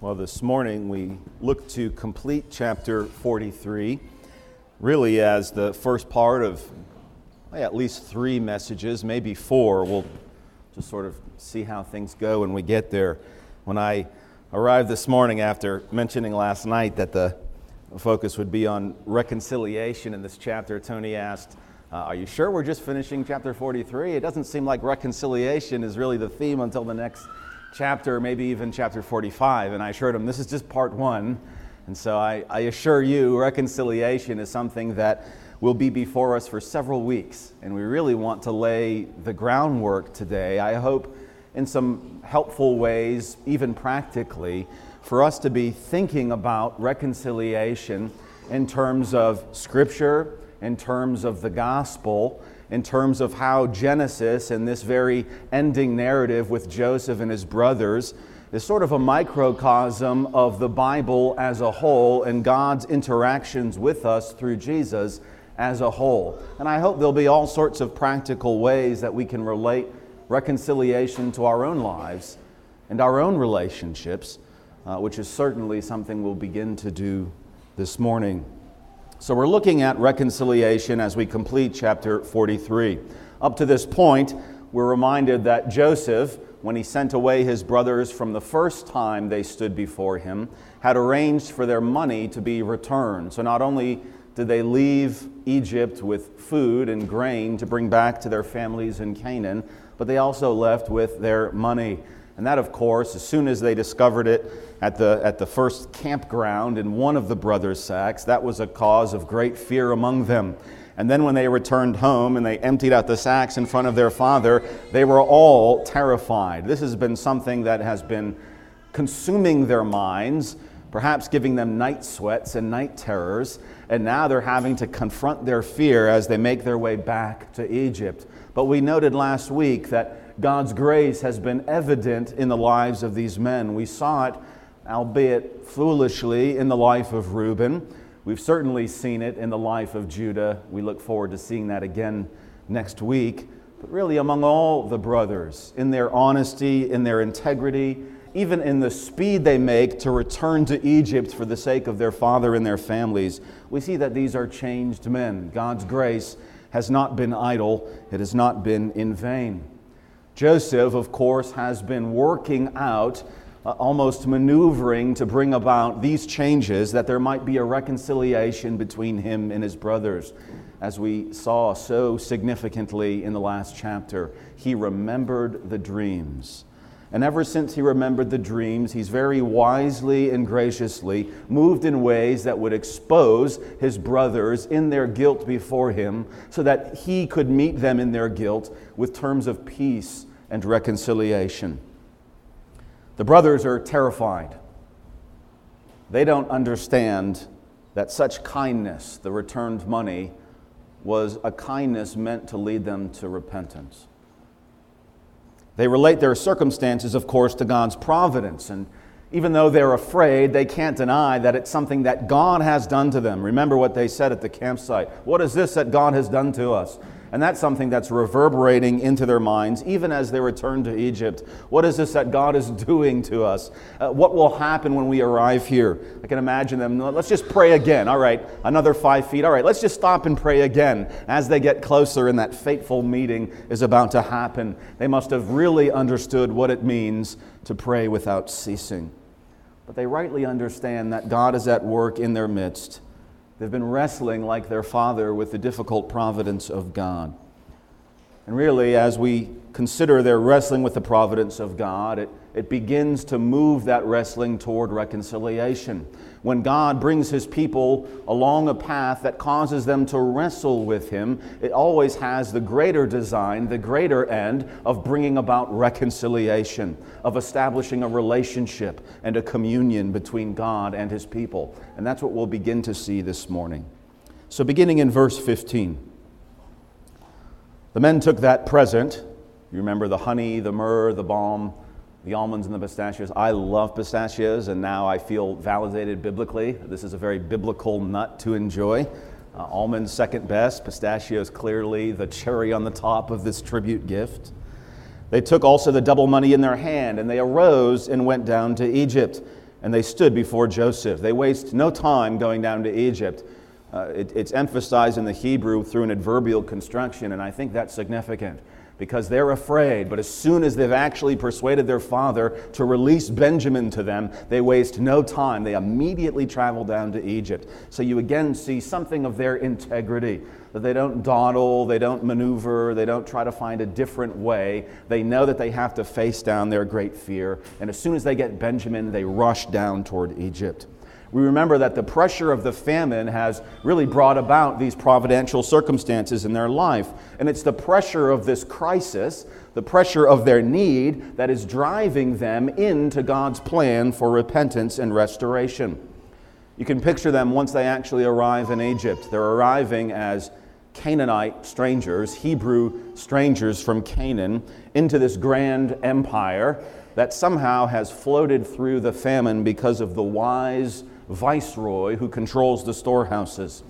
Well, this morning we look to complete chapter 43, really as the first part of at least three messages, maybe four. We'll just sort of see how things go when we get there. When I arrived this morning after mentioning last night that the focus would be on reconciliation in this chapter, Tony asked, are you sure we're just finishing chapter 43? It doesn't seem like reconciliation is really the theme until the next chapter, maybe even chapter 45, and I assured him this is just part one, and so I assure you reconciliation is something that will be before us for several weeks, and we really want to lay the groundwork today, I hope in some helpful ways, even practically, for us to be thinking about reconciliation in terms of Scripture, in terms of the gospel, in terms of how Genesis and this very ending narrative with Joseph and his brothers is sort of a microcosm of the Bible as a whole and God's interactions with us through Jesus as a whole. And I hope there'll be all sorts of practical ways that we can relate reconciliation to our own lives and our own relationships, which is certainly something we'll begin to do this morning. So we're looking at reconciliation as we complete chapter 43. Up to this point, we're reminded that Joseph, when he sent away his brothers from the first time they stood before him, had arranged for their money to be returned. So not only did they leave Egypt with food and grain to bring back to their families in Canaan, but they also left with their money. And that, of course, as soon as they discovered it at the first campground in one of the brothers' sacks, that was a cause of great fear among them. And then when they returned home and they emptied out the sacks in front of their father, they were all terrified. This has been something that has been consuming their minds, perhaps giving them night sweats and night terrors, and now they're having to confront their fear as they make their way back to Egypt. But we noted last week that God's grace has been evident in the lives of these men. We saw it, albeit foolishly, in the life of Reuben. We've certainly seen it in the life of Judah. We look forward to seeing that again next week. But really among all the brothers, in their honesty, in their integrity, even in the speed they make to return to Egypt for the sake of their father and their families, we see that these are changed men. God's grace has not been idle. It has not been in vain. Joseph, of course, has been working out, almost maneuvering to bring about these changes, that there might be a reconciliation between him and his brothers. As we saw so significantly in the last chapter, he remembered the dreams. And ever since he remembered the dreams, he's very wisely and graciously moved in ways that would expose his brothers in their guilt before him so that he could meet them in their guilt with terms of peace and reconciliation. The brothers are terrified. They don't understand that such kindness, the returned money, was a kindness meant to lead them to repentance. They relate their circumstances, of course, to God's providence. And even though they're afraid, they can't deny that it's something that God has done to them. Remember what they said at the campsite. What is this that God has done to us? And that's something that's reverberating into their minds, even as they return to Egypt. What is this that God is doing to us? What will happen when we arrive here? I can imagine them, let's just pray again. All right, another 5 feet. All right, let's just stop and pray again. As they get closer and that fateful meeting is about to happen, they must have really understood what it means to pray without ceasing. But they rightly understand that God is at work in their midst. They've been wrestling like their father with the difficult providence of God. And really, as we consider their wrestling with the providence of God, it begins to move that wrestling toward reconciliation. When God brings his people along a path that causes them to wrestle with him, it always has the greater design, the greater end of bringing about reconciliation, of establishing a relationship and a communion between God and his people. And that's what we'll begin to see this morning. So beginning in verse 15, the men took that present. You remember the honey, the myrrh, the balm, the almonds and the pistachios. I love pistachios, and now I feel validated biblically. This is a very biblical nut to enjoy. Almonds second best, pistachios clearly the cherry on the top of this tribute gift. They took also the double money in their hand, and they arose and went down to Egypt. and they stood before Joseph. They waste no time going down to Egypt. It's emphasized in the Hebrew through an adverbial construction, and I think that's significant because they're afraid. But as soon as they've actually persuaded their father to release Benjamin to them, they waste no time. They immediately travel down to Egypt. So you again see something of their integrity, that they don't dawdle, they don't maneuver, they don't try to find a different way. They know that they have to face down their great fear. And as soon as they get Benjamin, they rush down toward Egypt. We remember that the pressure of the famine has really brought about these providential circumstances in their life. And it's the pressure of this crisis, the pressure of their need, that is driving them into God's plan for repentance and restoration. You can picture them once they actually arrive in Egypt. They're arriving as Canaanite strangers, Hebrew strangers from Canaan, into this grand empire that somehow has floated through the famine because of the wise viceroy who controls the storehouses.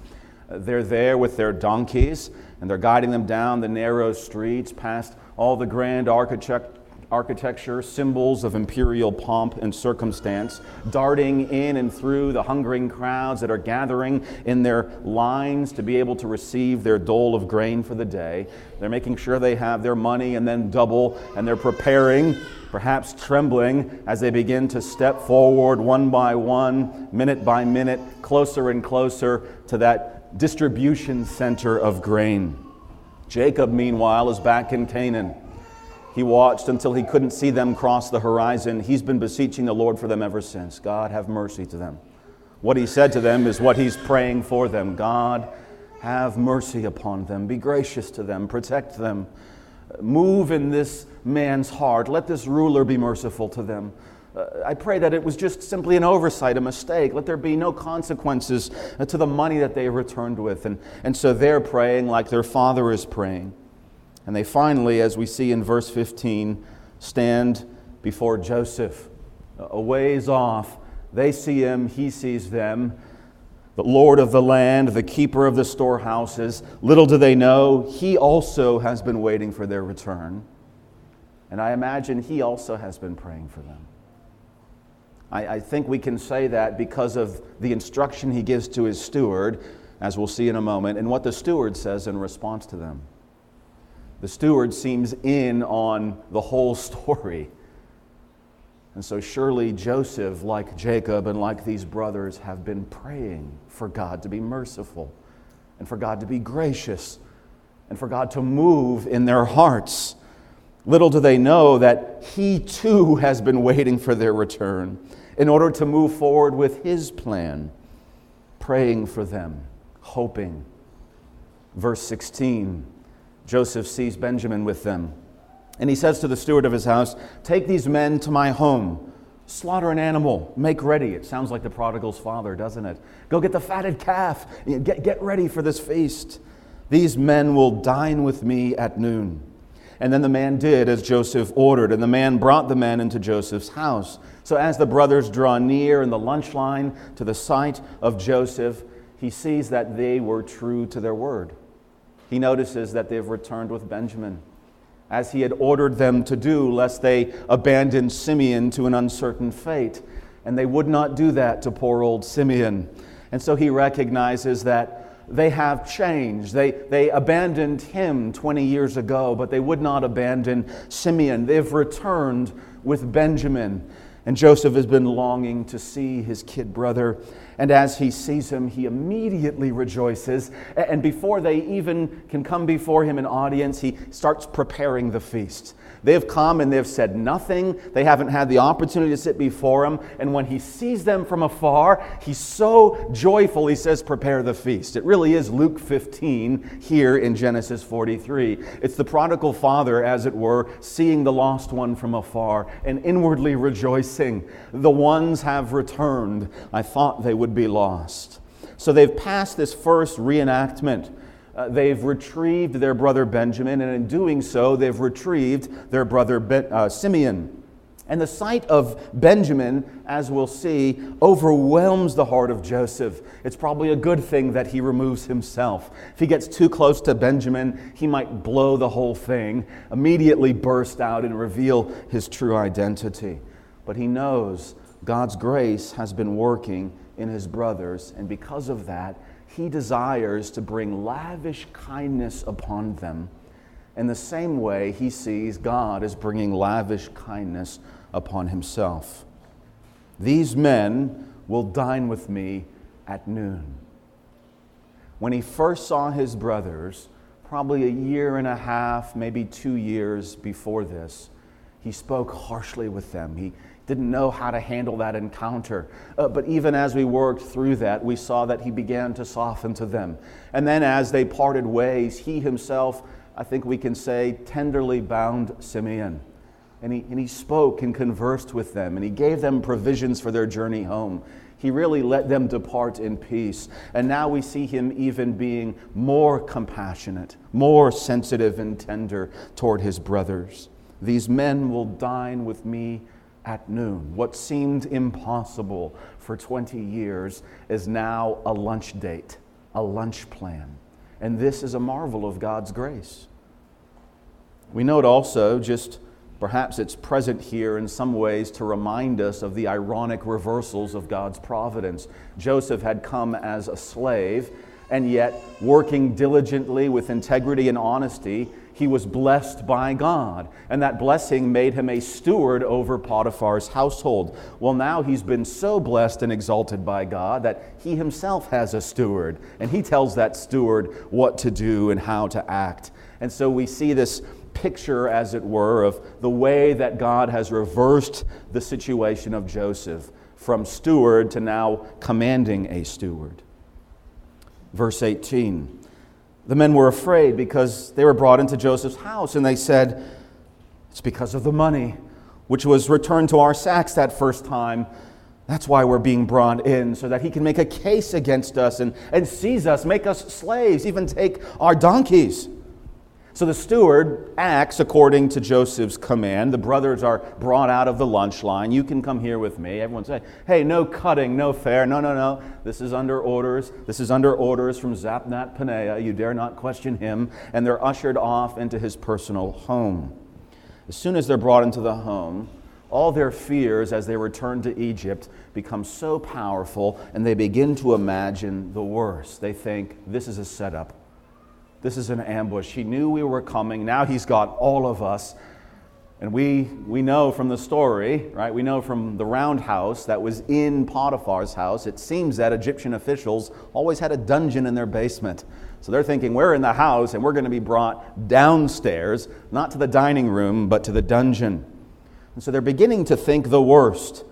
They're there with their donkeys, and they're guiding them down the narrow streets past all the grand architecture, symbols of imperial pomp and circumstance, darting in and through the hungering crowds that are gathering in their lines to be able to receive their dole of grain for the day. They're making sure they have their money and then double, and they're preparing, perhaps trembling, as they begin to step forward one by one, minute by minute, closer and closer to that distribution center of grain. Jacob, meanwhile, is back in Canaan. He watched until he couldn't see them cross the horizon. He's been beseeching the Lord for them ever since. God, have mercy to them. What he said to them is what he's praying for them. God, have mercy upon them. Be gracious to them. Protect them. Move in this man's heart. Let this ruler be merciful to them. I pray that it was just simply an oversight, a mistake. Let there be no consequences to the money that they returned with. And so they're praying like their father is praying. And they finally, as we see in verse 15, stand before Joseph. A ways off, they see him, he sees them. The Lord of the land, the keeper of the storehouses, little do they know, he also has been waiting for their return. And I imagine he also has been praying for them. I think we can say that because of the instruction he gives to his steward, as we'll see in a moment, and what the steward says in response to them. The steward seems in on the whole story. And so surely Joseph, like Jacob and like these brothers, have been praying for God to be merciful and for God to be gracious and for God to move in their hearts. Little do they know that he too has been waiting for their return in order to move forward with his plan, praying for them, hoping. Verse 16, Joseph sees Benjamin with them, and he says to the steward of his house, "Take these men to my home, slaughter an animal, make ready." It sounds like the prodigal's father, doesn't it? "Go get the fatted calf, get ready for this feast. These men will dine with me at noon." And then the man did as Joseph ordered, and the man brought the men into Joseph's house. So as the brothers draw near in the lunch line to the sight of Joseph, he sees that they were true to their word. He notices that they've returned with Benjamin, as he had ordered them to do, lest they abandon Simeon to an uncertain fate. And they would not do that to poor old Simeon. And so he recognizes that they have changed. They abandoned him 20 years ago, but they would not abandon Simeon. They've returned with Benjamin. And Joseph has been longing to see his kid brother. And as he sees him, he immediately rejoices. And before they even can come before him in audience, he starts preparing the feast. They've come and they've said nothing. They haven't had the opportunity to sit before him. And when he sees them from afar, he's so joyful, he says, "Prepare the feast." It really is Luke 15 here in Genesis 43. It's the prodigal father, as it were, seeing the lost one from afar and inwardly rejoicing. The ones have returned. I thought they would be lost. So they've passed this first reenactment. They've retrieved their brother Benjamin, and in doing so, they've retrieved their brother Simeon. And the sight of Benjamin, as we'll see, overwhelms the heart of Joseph. It's probably a good thing that he removes himself. If he gets too close to Benjamin, he might blow the whole thing, immediately burst out and reveal his true identity. But he knows God's grace has been working in his brothers, and because of that, he desires to bring lavish kindness upon them. In the same way, he sees God as bringing lavish kindness upon himself. These men will dine with me at noon. When he first saw his brothers, probably a year and a half, maybe 2 years before this, he spoke harshly with them. He didn't know how to handle that encounter. But even as we worked through that, we saw that he began to soften to them. And then as they parted ways, he himself, I think we can say, tenderly bound Simeon. And he spoke and conversed with them, and he gave them provisions for their journey home. He really let them depart in peace. And now we see him even being more compassionate, more sensitive and tender toward his brothers. These men will dine with me at noon. What seemed impossible for 20 years is now a lunch date, a lunch plan. And this is a marvel of God's grace. We note also, just perhaps it's present here in some ways to remind us of the ironic reversals of God's providence. Joseph had come as a slave, and yet working diligently with integrity and honesty, he was blessed by God. And that blessing made him a steward over Potiphar's household. Well, now he's been so blessed and exalted by God that he himself has a steward. And he tells that steward what to do and how to act. And so we see this picture, as it were, of the way that God has reversed the situation of Joseph from steward to now commanding a steward. Verse 18, the men were afraid because they were brought into Joseph's house, and they said, it's because of the money which was returned to our sacks that first time. That's why we're being brought in, so that he can make a case against us and seize us, make us slaves, even take our donkeys. So the steward acts according to Joseph's command. The brothers are brought out of the lunch line. You can come here with me. Everyone say, hey, no cutting, no fair. No. This is under orders. This is under orders from Zaphnath-Paneah. You dare not question him. And they're ushered off into his personal home. As soon as they're brought into the home, all their fears as they return to Egypt become so powerful, and they begin to imagine the worst. They think, this is a setup. This is an ambush. He knew we were coming. Now he's got all of us. And we know from the story, right? We know from the roundhouse that was in Potiphar's house, it seems that Egyptian officials always had a dungeon in their basement. So they're thinking, we're in the house and we're going to be brought downstairs, not to the dining room, but to the dungeon. And so they're beginning to think the worst.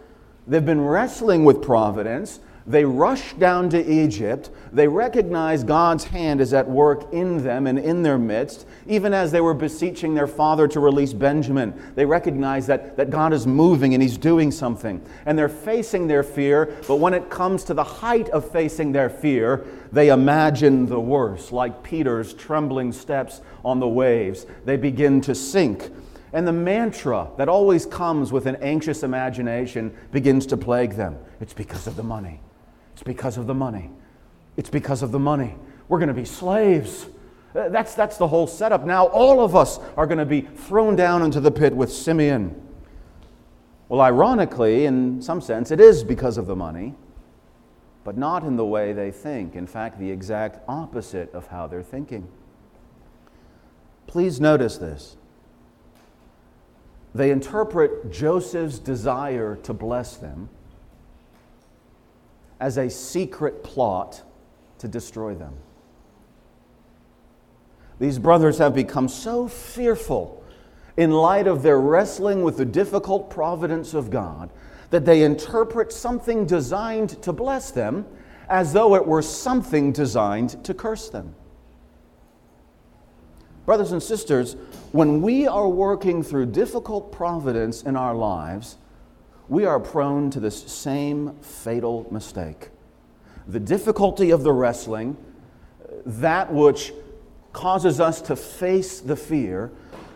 They've been wrestling with providence. They rush down to Egypt. They recognize God's hand is at work in them and in their midst. Even as they were beseeching their father to release Benjamin, they recognize that God is moving and he's doing something. And they're facing their fear, but when it comes to the height of facing their fear, they imagine the worst, like Peter's trembling steps on the waves. They begin to sink. And the mantra that always comes with an anxious imagination begins to plague them. It's because of the money. It's because of the money. It's because of the money. We're going to be slaves. That's the whole setup. Now all of us are going to be thrown down into the pit with Simeon. Well, ironically, in some sense, it is because of the money, but not in the way they think. In fact, the exact opposite of how they're thinking. Please notice this. They interpret Joseph's desire to bless them as a secret plot to destroy them. These brothers have become so fearful in light of their wrestling with the difficult providence of God that they interpret something designed to bless them as though it were something designed to curse them. Brothers and sisters, when we are working through difficult providence in our lives, we are prone to this same fatal mistake. The difficulty of the wrestling, that which causes us to face the fear,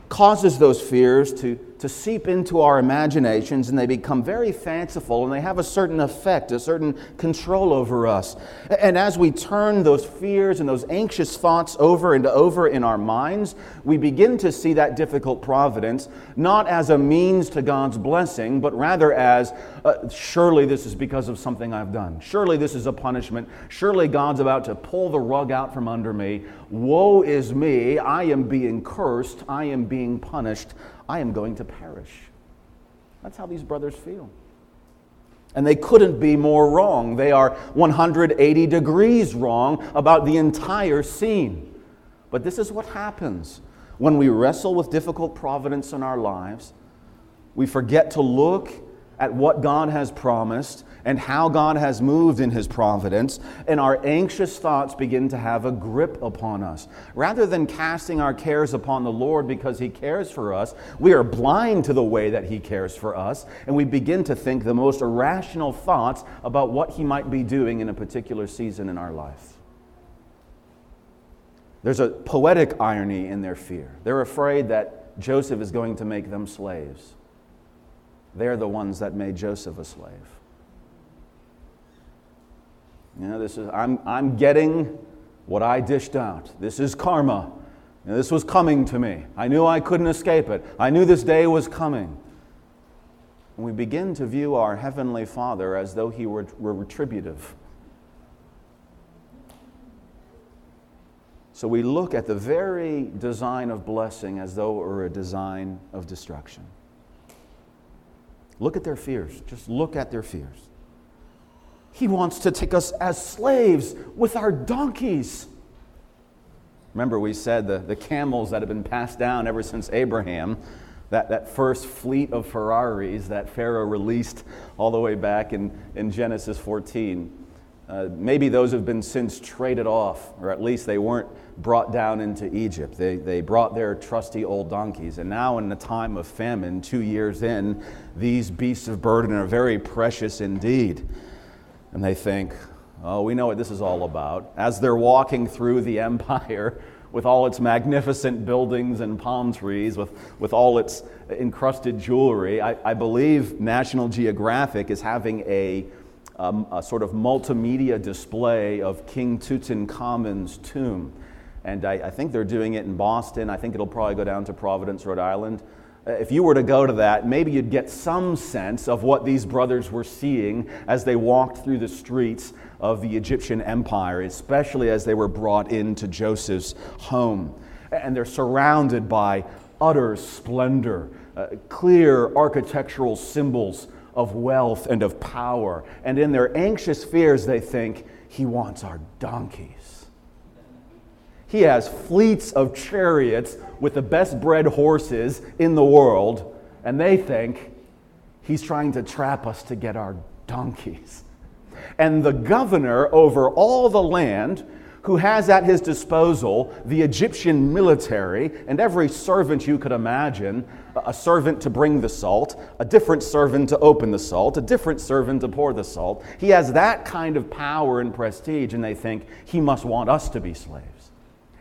causes those fears to to seep into our imaginations, and they become very fanciful, and they have a certain effect, a certain control over us. And as we turn those fears and those anxious thoughts over and over in our minds, we begin to see that difficult providence, not as a means to God's blessing, but rather as, surely this is because of something I've done. Surely this is a punishment. Surely God's about to pull the rug out from under me. Woe is me. I am being cursed. I am being punished. I am going to perish. That's how these brothers feel. And they couldn't be more wrong. They are 180 degrees wrong about the entire scene. But this is what happens when we wrestle with difficult providence in our lives. We forget to look at what God has promised and how God has moved in His providence, and our anxious thoughts begin to have a grip upon us. Rather than casting our cares upon the Lord because He cares for us, we are blind to the way that He cares for us, and we begin to think the most irrational thoughts about what He might be doing in a particular season in our life. There's a poetic irony in their fear. They're afraid that Joseph is going to make them slaves. They're the ones that made Joseph a slave. You know, this is I'm getting what I dished out. This is karma. You know, this was coming to me. I knew I couldn't escape it. I knew this day was coming. And we begin to view our Heavenly Father as though He were retributive. So we look at the very design of blessing as though it were a design of destruction. Look at their fears. Just look at their fears. He wants to take us as slaves with our donkeys. Remember, we said the camels that have been passed down ever since Abraham, that first fleet of Ferraris that Pharaoh released all the way back in Genesis 14. Maybe those have been since traded off, or at least they weren't brought down into Egypt. They brought their trusty old donkeys. And now in the time of famine, 2 years in, these beasts of burden are very precious indeed. And they think, oh, we know what this is all about. As they're walking through the empire with all its magnificent buildings and palm trees, with all its encrusted jewelry, I believe National Geographic is having a sort of multimedia display of King Tutankhamun's tomb. And I think they're doing it in Boston. I think it'll probably go down to Providence, Rhode Island. If you were to go to that, maybe you'd get some sense of what these brothers were seeing as they walked through the streets of the Egyptian Empire, especially as they were brought into Joseph's home. And they're surrounded by utter splendor, clear architectural symbols of wealth and of power. And in their anxious fears, they think, he wants our donkeys. He has fleets of chariots with the best bred horses in the world, and they think he's trying to trap us to get our donkeys. And the governor over all the land, who has at his disposal the Egyptian military and every servant you could imagine, a servant to bring the salt, a different servant to open the salt, a different servant to pour the salt. He has that kind of power and prestige, and they think he must want us to be slaves.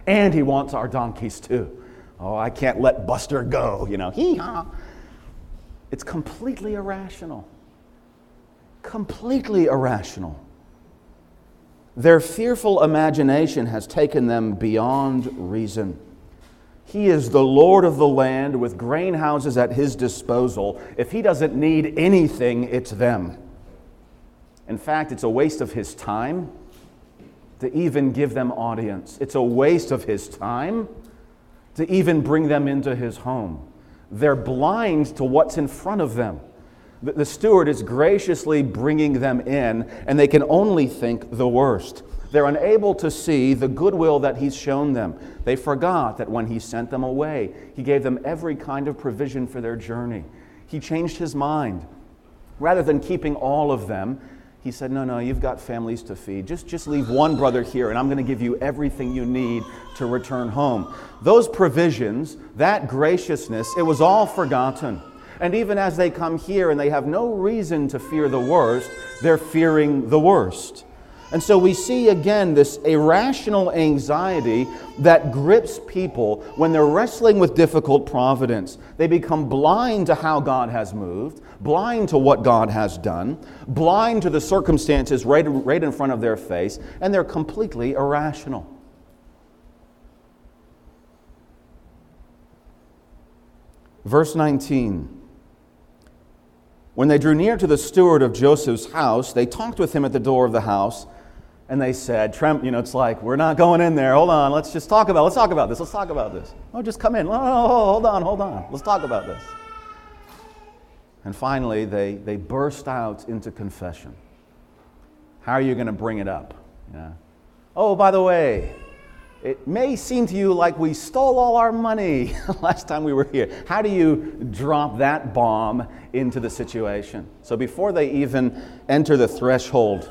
And he wants our donkeys too. Oh, I can't let Buster go, you know. Hee-haw. It's completely irrational. Completely irrational. Their fearful imagination has taken them beyond reason. He is the Lord of the land with grain houses at his disposal. If he doesn't need anything, it's them. In fact, it's a waste of his time to even give them audience. It's a waste of his time to even bring them into his home. They're blind to what's in front of them. The steward is graciously bringing them in, and they can only think the worst. They're unable to see the goodwill that he's shown them. They forgot that when he sent them away, he gave them every kind of provision for their journey. He changed his mind. Rather than keeping all of them, he said, no, you've got families to feed. Just leave one brother here, and I'm going to give you everything you need to return home. Those provisions, that graciousness, it was all forgotten. And even as they come here and they have no reason to fear the worst, they're fearing the worst. And so we see again this irrational anxiety that grips people when they're wrestling with difficult providence. They become blind to how God has moved, blind to what God has done, blind to the circumstances right in front of their face, and they're completely irrational. Verse 19. When they drew near to the steward of Joseph's house, they talked with him at the door of the house. And they said, it's like, we're not going in there. Hold on, let's talk about this. Let's talk about this. Oh, just come in. Oh, hold on. Let's talk about this. And finally, they burst out into confession. How are you going to bring it up? Yeah. Oh, by the way, it may seem to you like we stole all our money last time we were here. How do you drop that bomb into the situation? So before they even enter the threshold,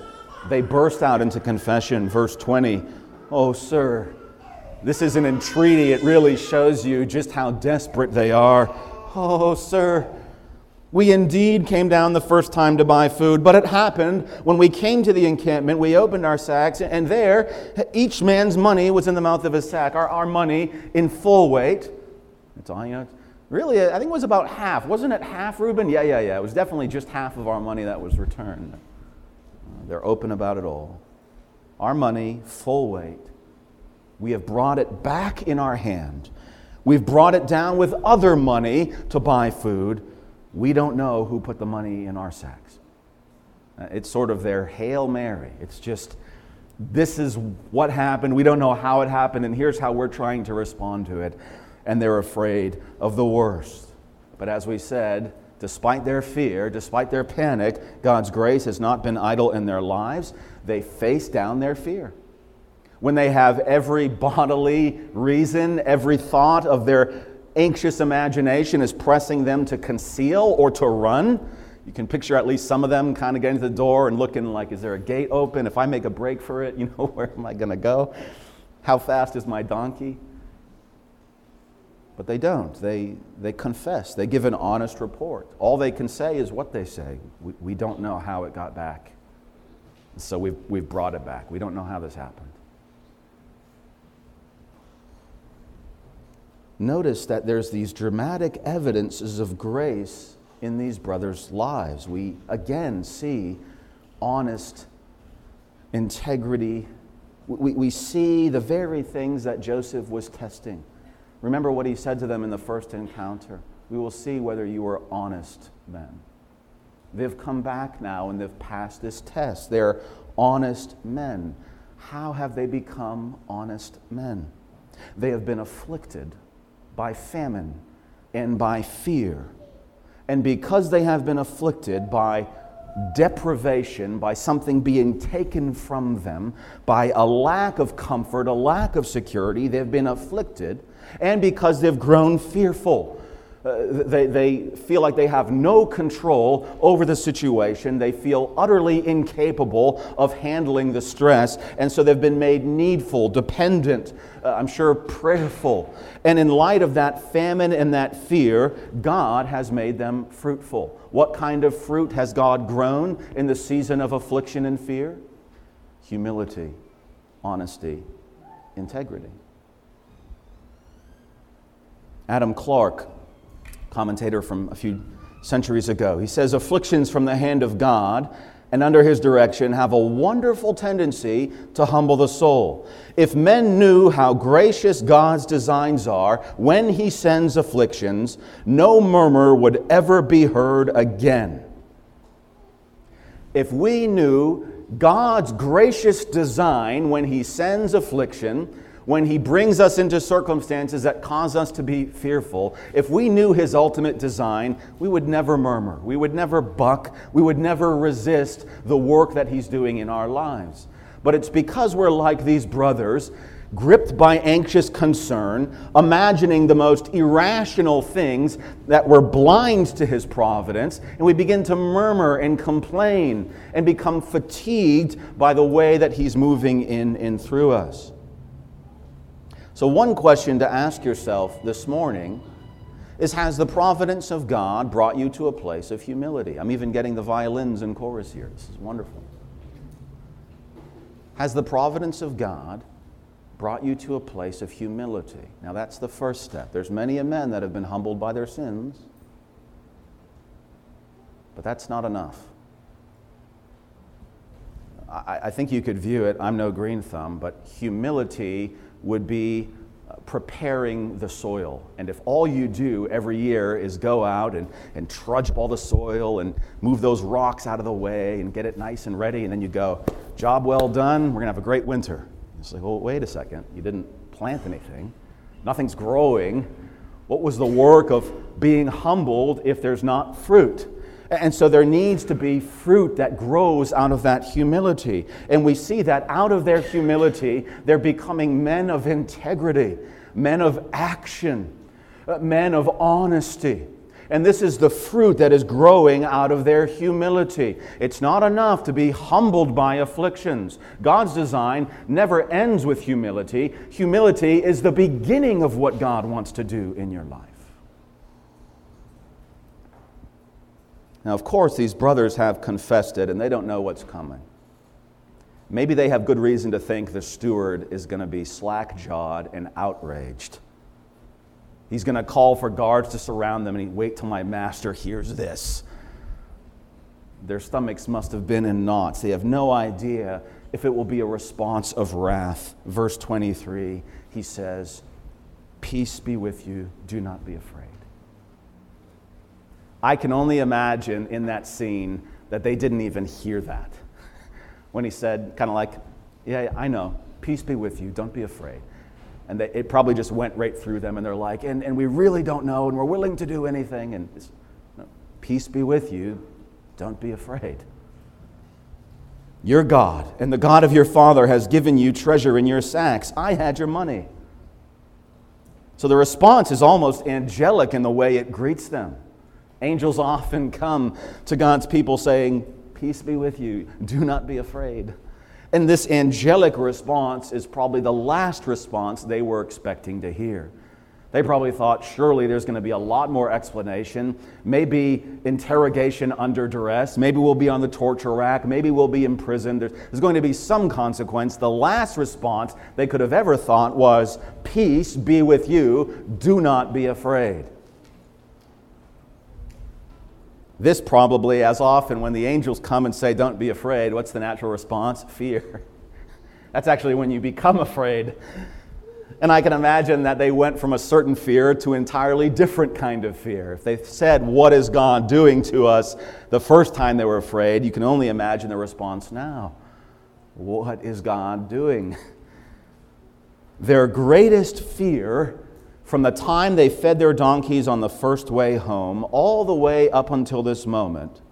they burst out into confession. Verse 20, oh, sir, this is an entreaty. It really shows you just how desperate they are. Oh, sir, we indeed came down the first time to buy food, but it happened when we came to the encampment, we opened our sacks, and there each man's money was in the mouth of his sack, our money in full weight. That's all, Really, I think it was about half. Wasn't it half, Reuben? Yeah. It was definitely just half of our money that was returned. They're open about it all. Our money, full weight. We have brought it back in our hand. We've brought it down with other money to buy food. We don't know who put the money in our sacks. It's sort of their Hail Mary. It's just, this is what happened. We don't know how it happened, and here's how we're trying to respond to it. And they're afraid of the worst. But as we said, despite their fear, despite their panic, God's grace has not been idle in their lives. They face down their fear. When they have every bodily reason, every thought of their anxious imagination is pressing them to conceal or to run. You can picture at least some of them kind of getting to the door and looking like, is there a gate open? If I make a break for it, where am I going to go? How fast is my donkey? But they don't. They confess. They give an honest report. All they can say is what they say. We don't know how it got back. So we've brought it back. We don't know how this happened. Notice that there's these dramatic evidences of grace in these brothers' lives. We again see honest integrity. We see the very things that Joseph was testing. Remember what he said to them in the first encounter. We will see whether you are honest men. They've come back now and they've passed this test. They're honest men. How have they become honest men? They have been afflicted by famine and by fear. And because they have been afflicted by deprivation, by something being taken from them, by a lack of comfort, a lack of security, they've been afflicted, and because they've grown fearful. They feel like they have no control over the situation. They feel utterly incapable of handling the stress, and so they've been made needful, dependent, I'm sure prayerful. And in light of that famine and that fear, God has made them fruitful. What kind of fruit has God grown in the season of affliction and fear? Humility, honesty, integrity. Adam Clarke, commentator from a few centuries ago, he says, afflictions from the hand of God and under his direction have a wonderful tendency to humble the soul. If men knew how gracious God's designs are when he sends afflictions, no murmur would ever be heard again. If we knew God's gracious design when he sends affliction, when he brings us into circumstances that cause us to be fearful, if we knew his ultimate design, we would never murmur, we would never buck, we would never resist the work that he's doing in our lives. But it's because we're like these brothers, gripped by anxious concern, imagining the most irrational things, that we're blind to his providence, and we begin to murmur and complain and become fatigued by the way that he's moving in and through us. So one question to ask yourself this morning is, has the providence of God brought you to a place of humility? I'm even getting the violins and chorus here. This is wonderful. Has the providence of God brought you to a place of humility? Now that's the first step. There's many men that have been humbled by their sins, but that's not enough. I think you could view it, I'm no green thumb, but humility would be preparing the soil. And if all you do every year is go out and trudge up all the soil and move those rocks out of the way and get it nice and ready, and then you go, job well done, we're gonna have a great winter. It's like, well, wait a second, you didn't plant anything. Nothing's growing. What was the work of being humbled if there's not fruit? And so there needs to be fruit that grows out of that humility. And we see that out of their humility, they're becoming men of integrity, men of action, men of honesty. And this is the fruit that is growing out of their humility. It's not enough to be humbled by afflictions. God's design never ends with humility. Humility is the beginning of what God wants to do in your life. Now, of course, these brothers have confessed it, and they don't know what's coming. Maybe they have good reason to think the steward is going to be slack-jawed and outraged. He's going to call for guards to surround them, and he'd wait till my master hears this. Their stomachs must have been in knots. They have no idea if it will be a response of wrath. Verse 23, he says, "Peace be with you. Do not be afraid." I can only imagine in that scene that they didn't even hear that. When he said, kind of like, yeah, I know, peace be with you, don't be afraid. And it probably just went right through them, and they're like, and we really don't know, and we're willing to do anything. And no, peace be with you, don't be afraid. Your God and the God of your father has given you treasure in your sacks. I had your money. So the response is almost angelic in the way it greets them. Angels often come to God's people saying, peace be with you, do not be afraid. And this angelic response is probably the last response they were expecting to hear. They probably thought, surely there's going to be a lot more explanation, maybe interrogation under duress, maybe we'll be on the torture rack, maybe we'll be imprisoned. There's going to be some consequence. The last response they could have ever thought was, peace be with you, do not be afraid. This probably, as often when the angels come and say, don't be afraid, what's the natural response? Fear. That's actually when you become afraid. And I can imagine that they went from a certain fear to an entirely different kind of fear. If they said, what is God doing to us the first time they were afraid, you can only imagine the response now. What is God doing? Their greatest fear, from the time they fed their donkeys on the first way home, all the way up until this moment,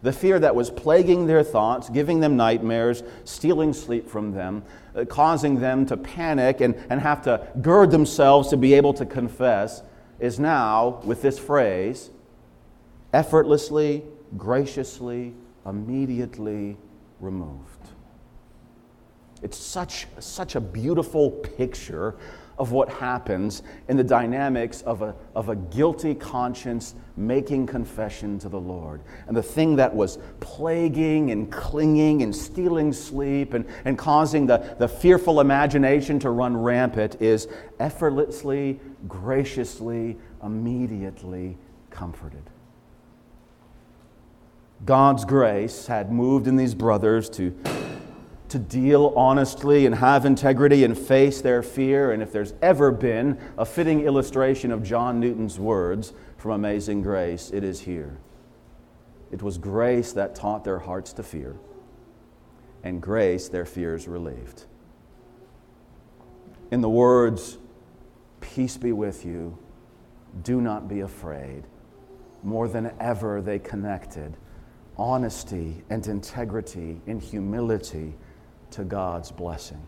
the fear that was plaguing their thoughts, giving them nightmares, stealing sleep from them, causing them to panic and have to gird themselves to be able to confess, is now, with this phrase, effortlessly, graciously, immediately removed. It's such a beautiful picture of what happens in the dynamics of a guilty conscience making confession to the Lord. And the thing that was plaguing and clinging and stealing sleep and causing the fearful imagination to run rampant is effortlessly, graciously, immediately comforted. God's grace had moved in these brothers to deal honestly and have integrity and face their fear. And if there's ever been a fitting illustration of John Newton's words from Amazing Grace, it is here. It was grace that taught their hearts to fear, and grace their fears relieved. In the words, peace be with you, do not be afraid, more than ever they connected honesty and integrity and humility to God's blessing.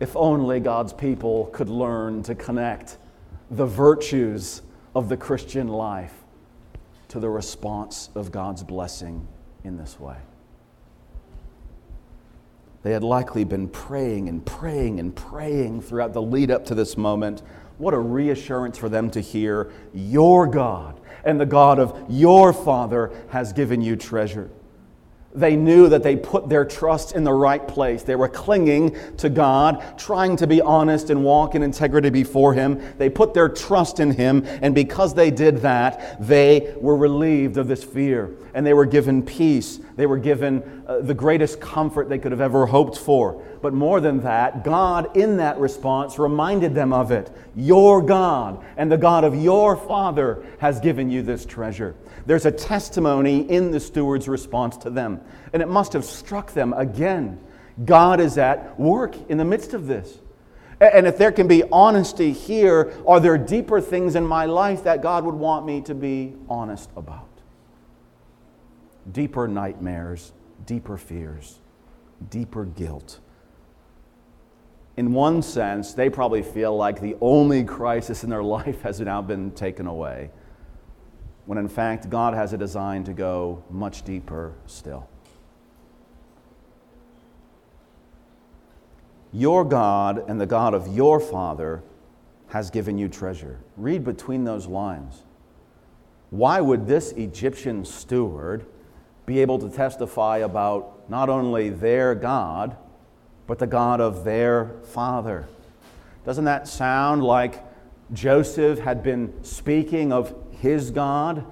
If only God's people could learn to connect the virtues of the Christian life to the response of God's blessing in this way. They had likely been praying and praying and praying throughout the lead up to this moment. What a reassurance for them to hear, your God and the God of your father has given you treasure. They knew that they put their trust in the right place. They were clinging to God, trying to be honest and walk in integrity before Him. They put their trust in Him, and because they did that, they were relieved of this fear, and they were given peace. They were given the greatest comfort they could have ever hoped for. But more than that, God, in that response, reminded them of it. Your God and the God of your father has given you this treasure. There's a testimony in the steward's response to them. And it must have struck them again. God is at work in the midst of this. And if there can be honesty here, are there deeper things in my life that God would want me to be honest about? Deeper nightmares, deeper fears, deeper guilt. In one sense, they probably feel like the only crisis in their life has now been taken away, when in fact God has a design to go much deeper still. Your God and the God of your father has given you treasure. Read between those lines. Why would this Egyptian steward be able to testify about not only their God, but the God of their father? Doesn't that sound like Joseph had been speaking of his God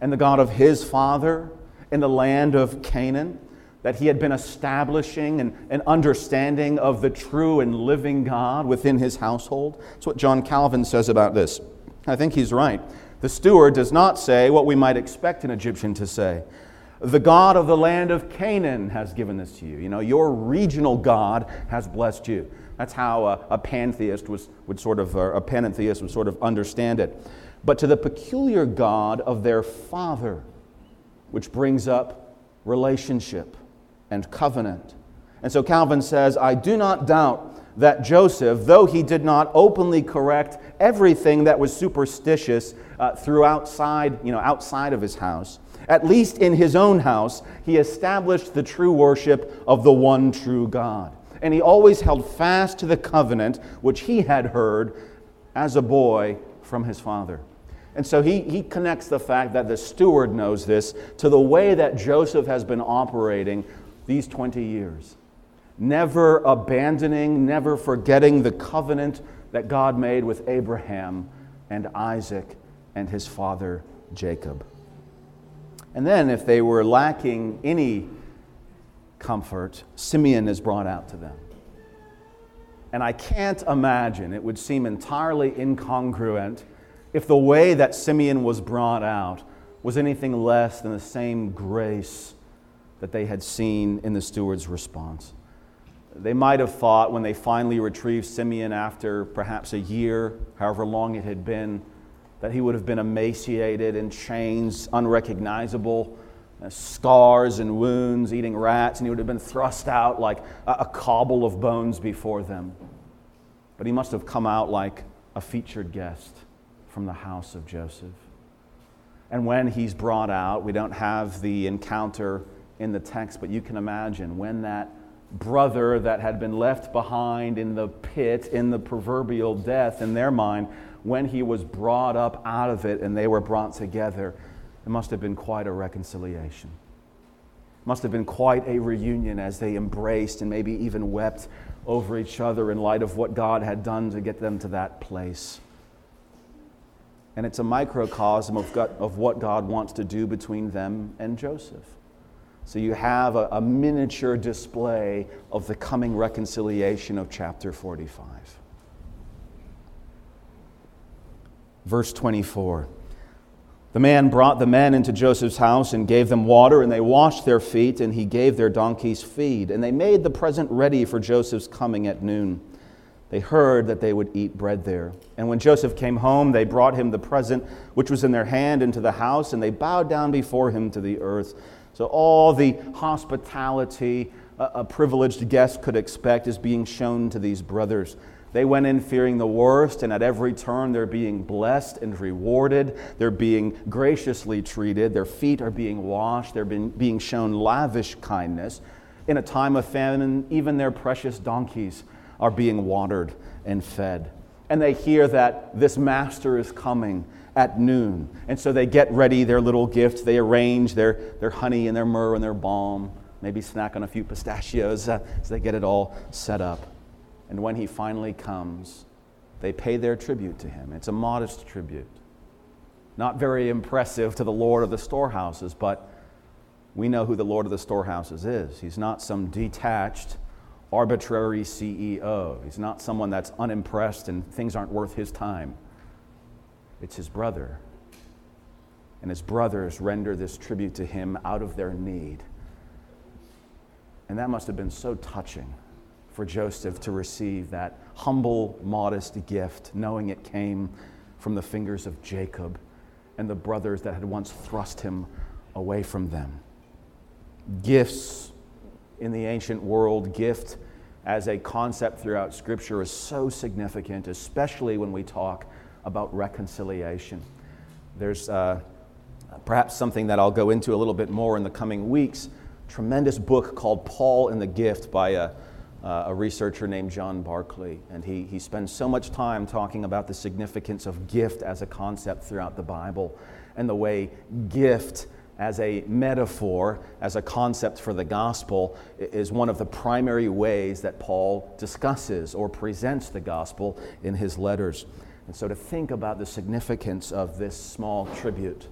and the God of his father in the land of Canaan? That he had been establishing an understanding of the true and living God within his household? That's what John Calvin says about this. I think he's right. The steward does not say what we might expect an Egyptian to say. The God of the land of Canaan has given this to you. You know, your regional God has blessed you. That's how a panentheist would sort of understand it. But to the peculiar God of their father, which brings up relationship and covenant. And so Calvin says, I do not doubt that Joseph, though he did not openly correct everything that was superstitious outside of his house, at least in his own house, he established the true worship of the one true God. And he always held fast to the covenant which he had heard as a boy from his father. And so he connects the fact that the steward knows this to the way that Joseph has been operating these 20 years. Never abandoning, never forgetting the covenant that God made with Abraham and Isaac and his father Jacob. And then, if they were lacking any comfort, Simeon is brought out to them. And I can't imagine, it would seem entirely incongruent if the way that Simeon was brought out was anything less than the same grace that they had seen in the steward's response. They might have thought when they finally retrieved Simeon after perhaps a year, however long it had been, that he would have been emaciated in chains, unrecognizable, scars and wounds, eating rats, and he would have been thrust out like a cobble of bones before them. But he must have come out like a featured guest from the house of Joseph. And when he's brought out, we don't have the encounter in the text, but you can imagine when that brother that had been left behind in the pit, in the proverbial death in their mind, when he was brought up out of it and they were brought together, it must have been quite a reconciliation. It must have been quite a reunion as they embraced and maybe even wept over each other in light of what God had done to get them to that place. And it's a microcosm of what God wants to do between them and Joseph. So you have a miniature display of the coming reconciliation of chapter 45. Verse 24. The man brought the men into Joseph's house and gave them water, and they washed their feet, and he gave their donkeys feed. And they made the present ready for Joseph's coming at noon. They heard that they would eat bread there. And when Joseph came home, they brought him the present which was in their hand into the house, and they bowed down before him to the earth. So all the hospitality a privileged guest could expect is being shown to these brothers. They went in fearing the worst, and at every turn they're being blessed and rewarded. They're being graciously treated. Their feet are being washed. They're being shown lavish kindness. In a time of famine, even their precious donkeys are being watered and fed. And they hear that this master is coming at noon. And so they get ready their little gift. They arrange their honey and their myrrh and their balm. maybe snack on a few pistachios as they get it all set up. And when he finally comes, they pay their tribute to him. It's a modest tribute. Not very impressive to the Lord of the storehouses, but we know who the Lord of the storehouses is. He's not some detached, arbitrary CEO. He's not someone that's unimpressed and things aren't worth his time. It's his brother. And his brothers render this tribute to him out of their need. And that must have been so touching for Joseph to receive that humble, modest gift, knowing it came from the fingers of Jacob and the brothers that had once thrust him away from them. Gifts in the ancient world, gift as a concept throughout Scripture is so significant, especially when we talk about reconciliation. There's perhaps something that I'll go into a little bit more in the coming weeks, tremendous book called Paul and the Gift by a researcher named John Barclay, and he spends so much time talking about the significance of gift as a concept throughout the Bible, and the way gift as a metaphor, as a concept for the gospel, is one of the primary ways that Paul discusses or presents the gospel in his letters. And so to think about the significance of this small tribute,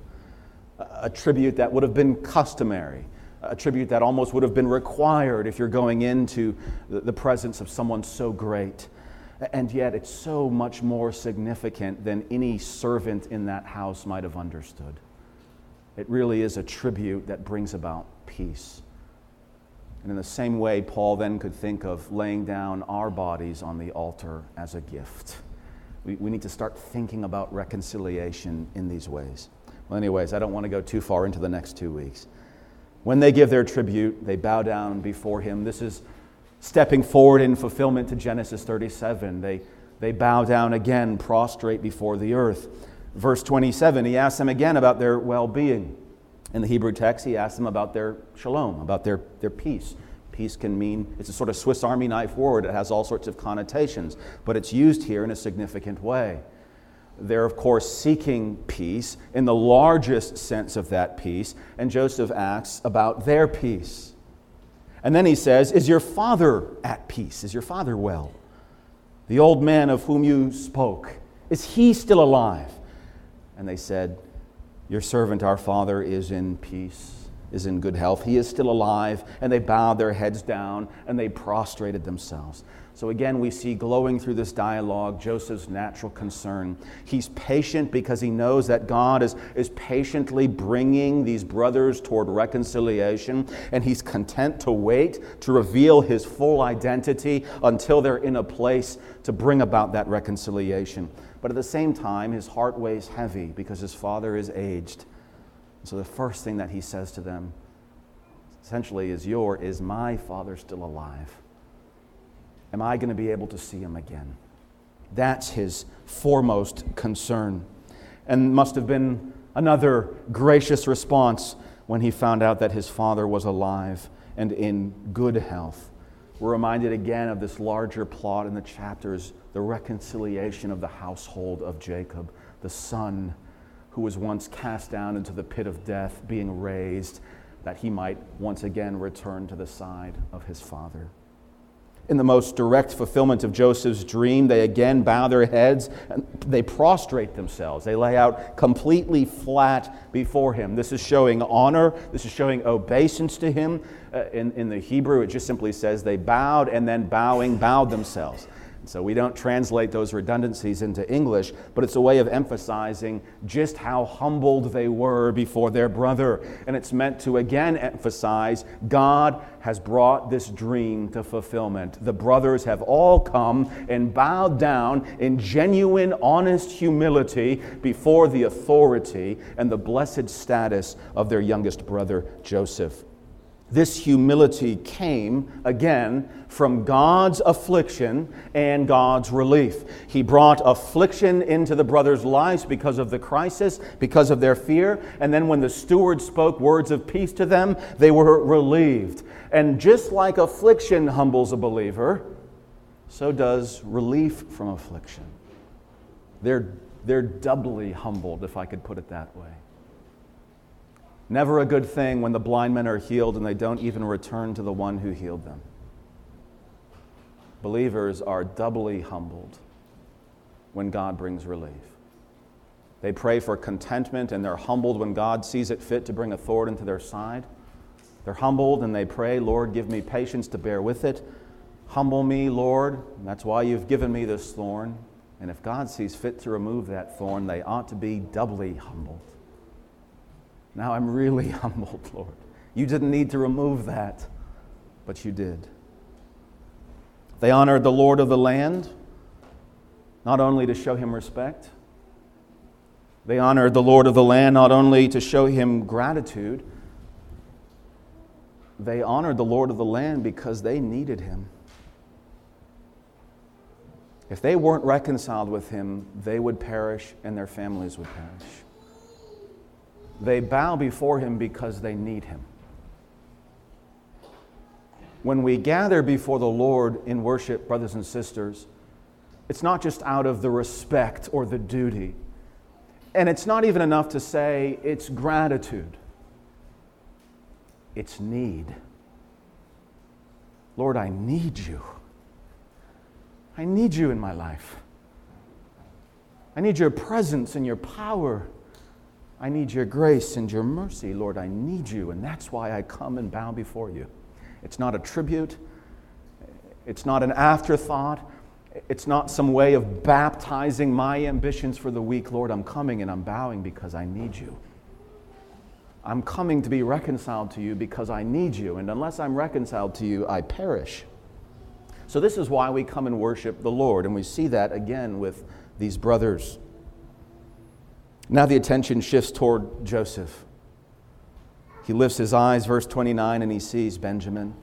a tribute that would have been customary, a tribute that almost would have been required if you're going into the presence of someone so great. And yet it's so much more significant than any servant in that house might have understood. It really is a tribute that brings about peace. And in the same way, Paul then could think of laying down our bodies on the altar as a gift. We need to start thinking about reconciliation in these ways. Well, anyways, I don't want to go too far into the next 2 weeks. When they give their tribute, they bow down before him. This is stepping forward in fulfillment to Genesis 37. They bow down again, prostrate before the earth. Verse 27, he asks them again about their well-being. In the Hebrew text, he asks them about their shalom, about their peace. Peace can mean, it's a sort of Swiss Army knife word. It has all sorts of connotations, but it's used here in a significant way. They're, of course, seeking peace in the largest sense of that peace, and Joseph asks about their peace. And then he says, is your father at peace? Is your father well? The old man of whom you spoke, is he still alive? And they said, your servant, our father, is in peace, is in good health. He is still alive. And they bowed their heads down, and they prostrated themselves. So again, we see glowing through this dialogue Joseph's natural concern. He's patient because he knows that God is patiently bringing these brothers toward reconciliation, and he's content to wait to reveal his full identity until they're in a place to bring about that reconciliation. But at the same time, his heart weighs heavy because his father is aged. So the first thing that he says to them essentially is my father still alive? Am I going to be able to see him again? That's his foremost concern. And must have been another gracious response when he found out that his father was alive and in good health. We're reminded again of this larger plot in the chapters, the reconciliation of the household of Jacob, the son who was once cast down into the pit of death, being raised, that he might once again return to the side of his father. In the most direct fulfillment of Joseph's dream, they again bow their heads and they prostrate themselves. They lay out completely flat before him. This is showing honor. This is showing obeisance to him. In the Hebrew, it just simply says they bowed and then bowed themselves. So we don't translate those redundancies into English, but it's a way of emphasizing just how humbled they were before their brother. And it's meant to again emphasize God has brought this dream to fulfillment. The brothers have all come and bowed down in genuine, honest humility before the authority and the blessed status of their youngest brother, Joseph. This humility came, again, from God's affliction and God's relief. He brought affliction into the brothers' lives because of the crisis, because of their fear. And then when the steward spoke words of peace to them, they were relieved. And just like affliction humbles a believer, so does relief from affliction. They're doubly humbled, if I could put it that way. Never a good thing when the blind men are healed and they don't even return to the one who healed them. Believers are doubly humbled when God brings relief. They pray for contentment and they're humbled when God sees it fit to bring a thorn into their side. They're humbled and they pray, Lord, give me patience to bear with it. Humble me, Lord. That's why you've given me this thorn. And if God sees fit to remove that thorn, they ought to be doubly humbled. Now I'm really humbled, Lord. You didn't need to remove that, but you did. They honored the Lord of the land, not only to show him respect. They honored the Lord of the land, not only to show him gratitude. They honored the Lord of the land because they needed him. If they weren't reconciled with him, they would perish and their families would perish. They bow before him because they need him. When we gather before the Lord in worship, brothers and sisters, it's not just out of the respect or the duty. And it's not even enough to say it's gratitude. It's need. Lord, I need you. I need you in my life. I need your presence and your power. I need your grace and your mercy. Lord, I need you, and that's why I come and bow before you. It's not a tribute. It's not an afterthought. It's not some way of baptizing my ambitions for the week. Lord, I'm coming and I'm bowing because I need you. I'm coming to be reconciled to you because I need you, and unless I'm reconciled to you, I perish. So this is why we come and worship the Lord, and we see that again with these brothers. Now the attention shifts toward Joseph. He lifts his eyes, verse 29, and he sees Benjamin.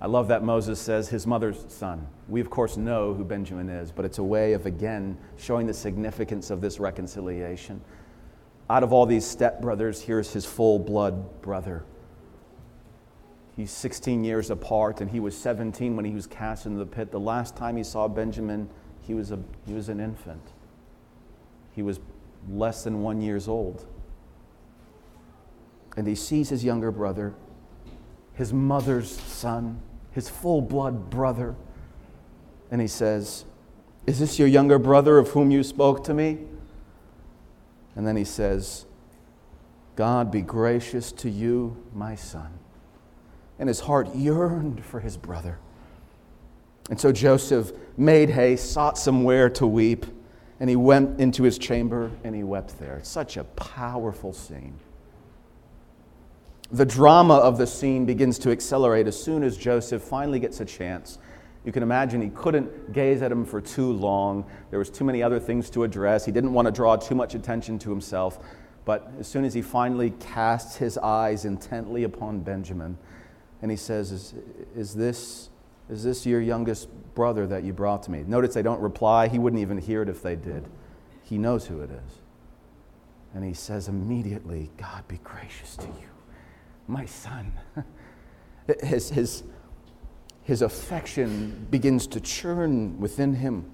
I love that Moses says his mother's son. We, of course, know who Benjamin is, but it's a way of, again, showing the significance of this reconciliation. Out of all these stepbrothers, here's his full-blood brother. He's 16 years apart, and he was 17 when he was cast into the pit. The last time he saw Benjamin, he was an infant. He was less than 1 year old. And he sees his younger brother, his mother's son, his full-blood brother, and he says, "Is this your younger brother of whom you spoke to me?" And then he says, "God be gracious to you, my son." And his heart yearned for his brother. And so Joseph made haste, sought somewhere to weep, and he went into his chamber and he wept there. It's such a powerful scene. The drama of the scene begins to accelerate as soon as Joseph finally gets a chance. You can imagine he couldn't gaze at him for too long. There was too many other things to address. He didn't want to draw too much attention to himself. But as soon as he finally casts his eyes intently upon Benjamin, and he says, is this your youngest brother that you brought to me? Notice they don't reply. He wouldn't even hear it if they did. He knows who it is. And he says immediately, God be gracious to you, my son. His affection begins to churn within him.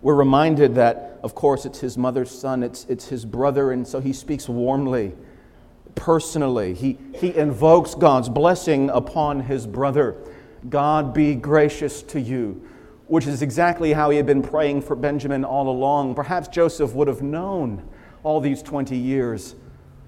We're reminded that, of course, it's his mother's son, it's his brother, and so he speaks warmly, personally. He invokes God's blessing upon his brother. God be gracious to you, which is exactly how he had been praying for Benjamin all along. Perhaps Joseph would have known all these 20 years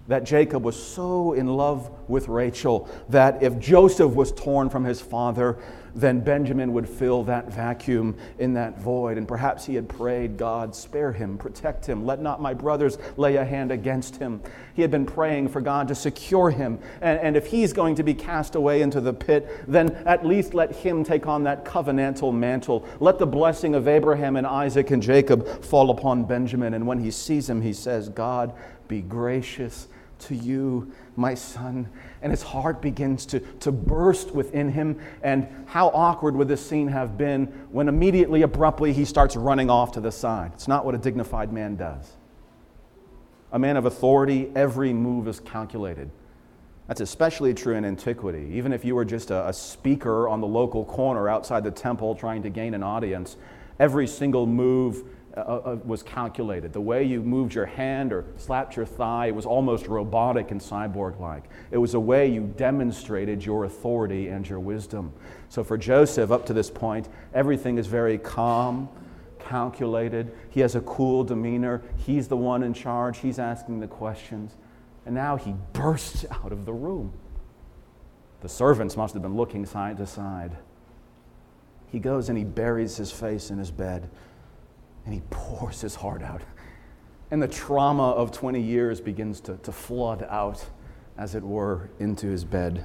that Jacob was so in love with Rachel that if Joseph was torn from his father, then Benjamin would fill that vacuum in that void. And perhaps he had prayed, God, spare him, protect him. Let not my brothers lay a hand against him. He had been praying for God to secure him. And if he's going to be cast away into the pit, then at least let him take on that covenantal mantle. Let the blessing of Abraham and Isaac and Jacob fall upon Benjamin. And when he sees him, he says, God, be gracious to you, my son. And his heart begins to burst within him. And how awkward would this scene have been when immediately, abruptly, he starts running off to the side. It's not what a dignified man does. A man of authority, every move is calculated. That's especially true in antiquity. Even if you were just a speaker on the local corner outside the temple trying to gain an audience, every single move was calculated. The way you moved your hand or slapped your thigh, it was almost robotic and cyborg-like. It was a way you demonstrated your authority and your wisdom. So for Joseph, up to this point, everything is very calm, calculated. He has a cool demeanor. He's the one in charge. He's asking the questions. And now he bursts out of the room. The servants must have been looking side to side. He goes and he buries his face in his bed, and he pours his heart out. And the trauma of 20 years begins to flood out, as it were, into his bed.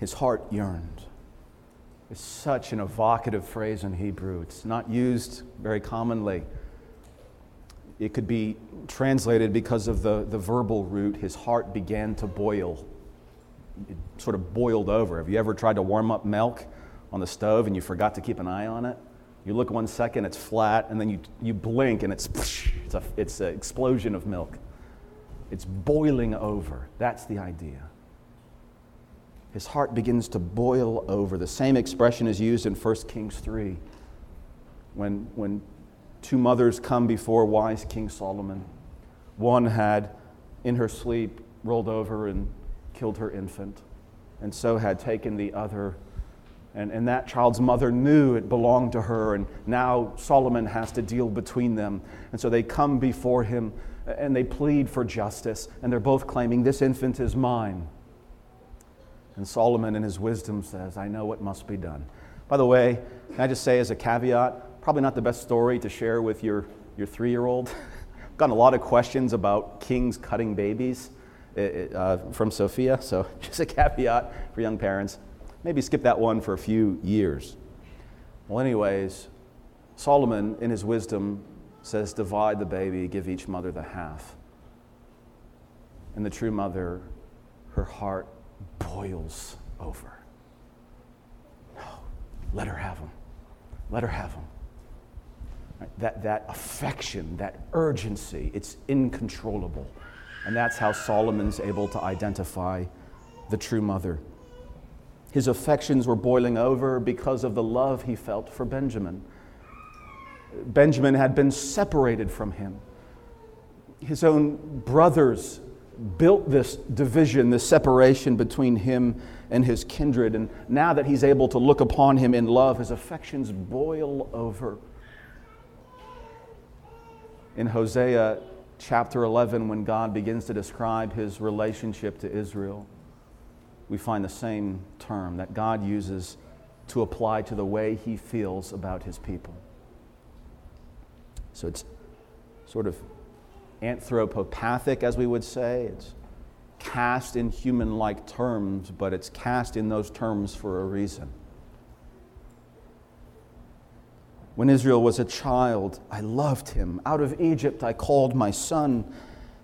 His heart yearned. It's such an evocative phrase in Hebrew. It's not used very commonly. It could be translated because of the verbal root, his heart began to boil. It sort of boiled over. Have you ever tried to warm up milk on the stove and you forgot to keep an eye on it? You look 1 second, it's flat, and then you blink and it's an explosion of milk. It's boiling over. That's the idea. His heart begins to boil over. The same expression is used in 1 Kings 3 when two mothers come before wise King Solomon. One had, in her sleep, rolled over and killed her infant, and so had taken the other, and that child's mother knew it belonged to her, and now Solomon has to deal between them. And so they come before him and they plead for justice, and they're both claiming, "This infant is mine." And Solomon in his wisdom says, "I know what must be done." By the way, can I just say as a caveat, probably not the best story to share with your 3-year-old. I've gotten a lot of questions about kings cutting babies. From Sophia, so just a caveat for young parents. Maybe skip that one for a few years. Well, anyways, Solomon, in his wisdom, says, "Divide the baby, give each mother the half." And the true mother, her heart boils over. Oh, let her have him. Let her have him. Right? That affection, that urgency, it's incontrollable. And that's how Solomon's able to identify the true mother. His affections were boiling over because of the love he felt for Benjamin. Benjamin had been separated from him. His own brothers built this division, this separation between him and his kindred. And now that he's able to look upon him in love, his affections boil over. In Hosea chapter 11, when God begins to describe his relationship to Israel, we find the same term that God uses to apply to the way he feels about his people. So it's sort of anthropopathic, as we would say. It's cast in human-like terms, but it's cast in those terms for a reason. When Israel was a child, I loved him. Out of Egypt I called my son.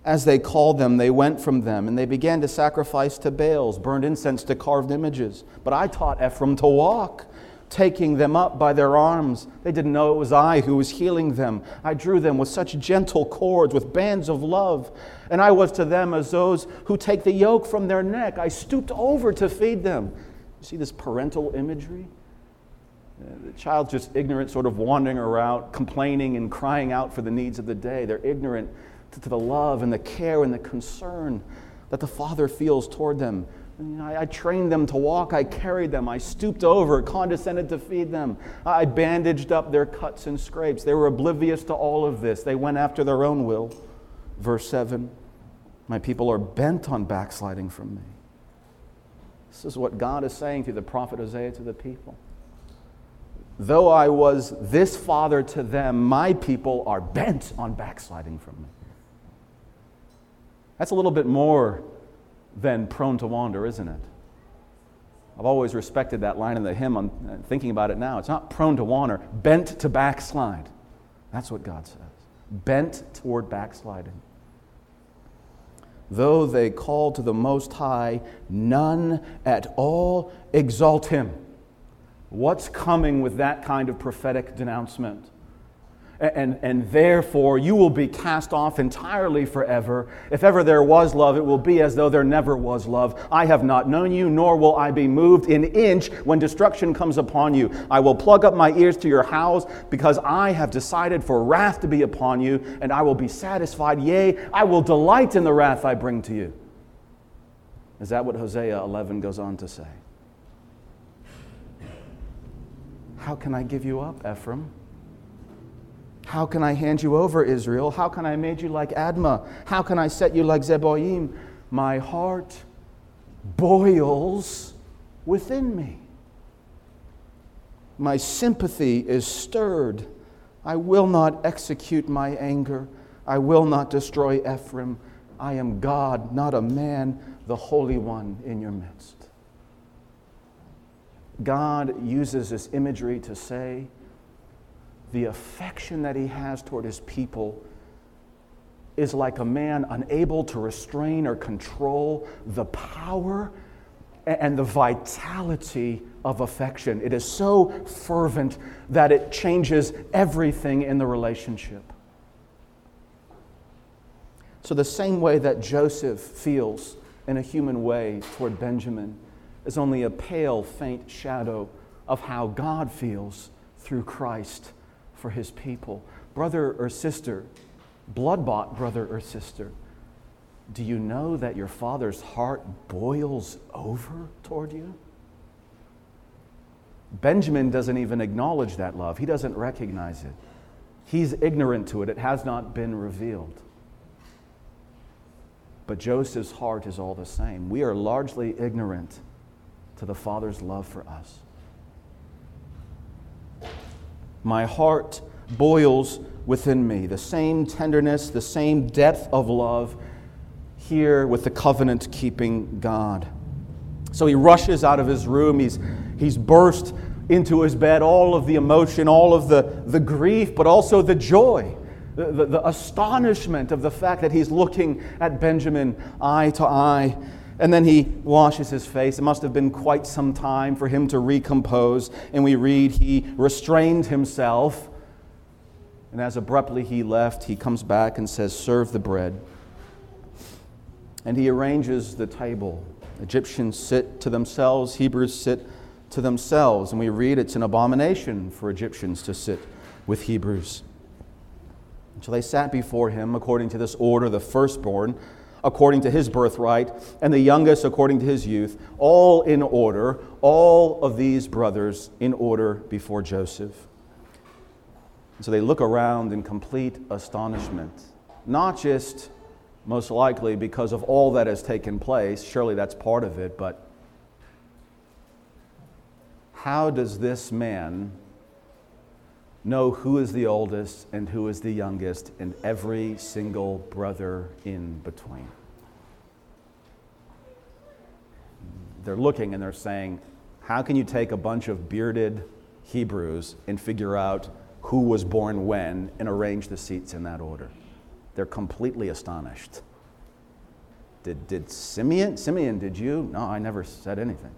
As they called them, they went from them, and they began to sacrifice to Baals, burned incense to carved images. But I taught Ephraim to walk, taking them up by their arms. They didn't know it was I who was healing them. I drew them with such gentle cords, with bands of love. And I was to them as those who take the yoke from their neck. I stooped over to feed them. You see this parental imagery? The child's just ignorant, sort of wandering around, complaining and crying out for the needs of the day. They're ignorant to the love and the care and the concern that the Father feels toward them. And I trained them to walk. I carried them. I stooped over, condescended to feed them. I bandaged up their cuts and scrapes. They were oblivious to all of this. They went after their own will. Verse 7, my people are bent on backsliding from me. This is what God is saying through the prophet Hosea to the people. Though I was this father to them, my people are bent on backsliding from me. That's a little bit more than prone to wander, isn't it? I've always respected that line in the hymn. I'm thinking about it now. It's not prone to wander, bent to backslide. That's what God says. Bent toward backsliding. Though they call to the Most High, none at all exalt him. What's coming with that kind of prophetic denouncement? And therefore you will be cast off entirely forever. If ever there was love, it will be as though there never was love. I have not known you, nor will I be moved an inch when destruction comes upon you. I will plug up my ears to your house, because I have decided for wrath to be upon you, and I will be satisfied. Yea, I will delight in the wrath I bring to you. Is that what Hosea 11 goes on to say? How can I give you up, Ephraim? How can I hand you over, Israel? How can I make you like Admah? How can I set you like Zeboim? My heart boils within me. My sympathy is stirred. I will not execute my anger. I will not destroy Ephraim. I am God, not a man, the Holy One in your midst. God uses this imagery to say, the affection that he has toward his people is like a man unable to restrain or control the power and the vitality of affection. It is so fervent that it changes everything in the relationship. So the same way that Joseph feels in a human way toward Benjamin is only a pale, faint shadow of how God feels through Christ for his people. Brother or sister, blood-bought brother or sister, do you know that your Father's heart boils over toward you? Benjamin doesn't even acknowledge that love. He doesn't recognize it. He's ignorant to it. It has not been revealed. But Joseph's heart is all the same. We are largely ignorant to the Father's love for us. My heart boils within me. The same tenderness, the same depth of love here with the covenant-keeping God. So he rushes out of his room. He's burst into his bed, all of the emotion, all of the grief, but also the joy, the astonishment of the fact that he's looking at Benjamin eye to eye. And then he washes his face. It must have been quite some time for him to recompose. And we read, he restrained himself. And as abruptly he left, he comes back and says, serve the bread. And he arranges the table. Egyptians sit to themselves. Hebrews sit to themselves. And we read, it's an abomination for Egyptians to sit with Hebrews. So they sat before him, according to this order, the firstborn, according to his birthright, and the youngest according to his youth, all in order, all of these brothers in order before Joseph. And so they look around in complete astonishment, not just most likely because of all that has taken place, surely that's part of it, but how does this man know who is the oldest and who is the youngest and every single brother in between? They're looking and they're saying, how can you take a bunch of bearded Hebrews and figure out who was born when and arrange the seats in that order? They're completely astonished. Did Simeon, did you? No, I never said anything.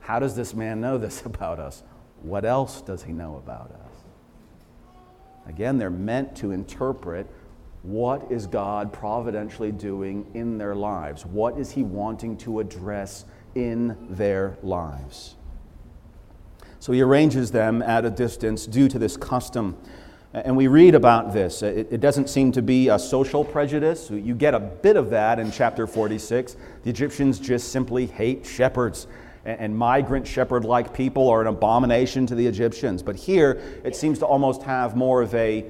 How does this man know this about us? What else does he know about us? Again, they're meant to interpret what is God providentially doing in their lives. What is he wanting to address in their lives? So he arranges them at a distance due to this custom. And we read about this. It doesn't seem to be a social prejudice. You get a bit of that in chapter 46. The Egyptians just simply hate shepherds. And migrant shepherd-like people are an abomination to the Egyptians. But here, it seems to almost have more of a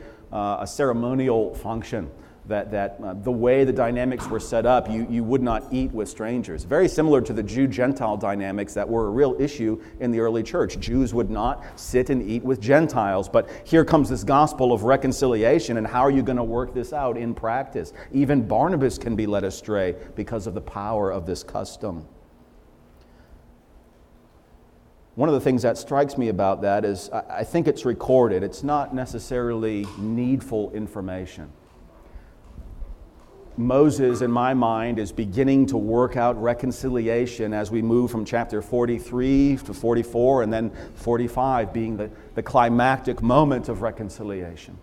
ceremonial function, that the way the dynamics were set up, you would not eat with strangers. Very similar to the Jew-Gentile dynamics that were a real issue in the early church. Jews would not sit and eat with Gentiles. But here comes this gospel of reconciliation, and how are you going to work this out in practice? Even Barnabas can be led astray because of the power of this custom. One of the things that strikes me about that is I think it's recorded. It's not necessarily needful information. Moses, in my mind, is beginning to work out reconciliation as we move from chapter 43 to 44 and then 45 being the climactic moment of reconciliation.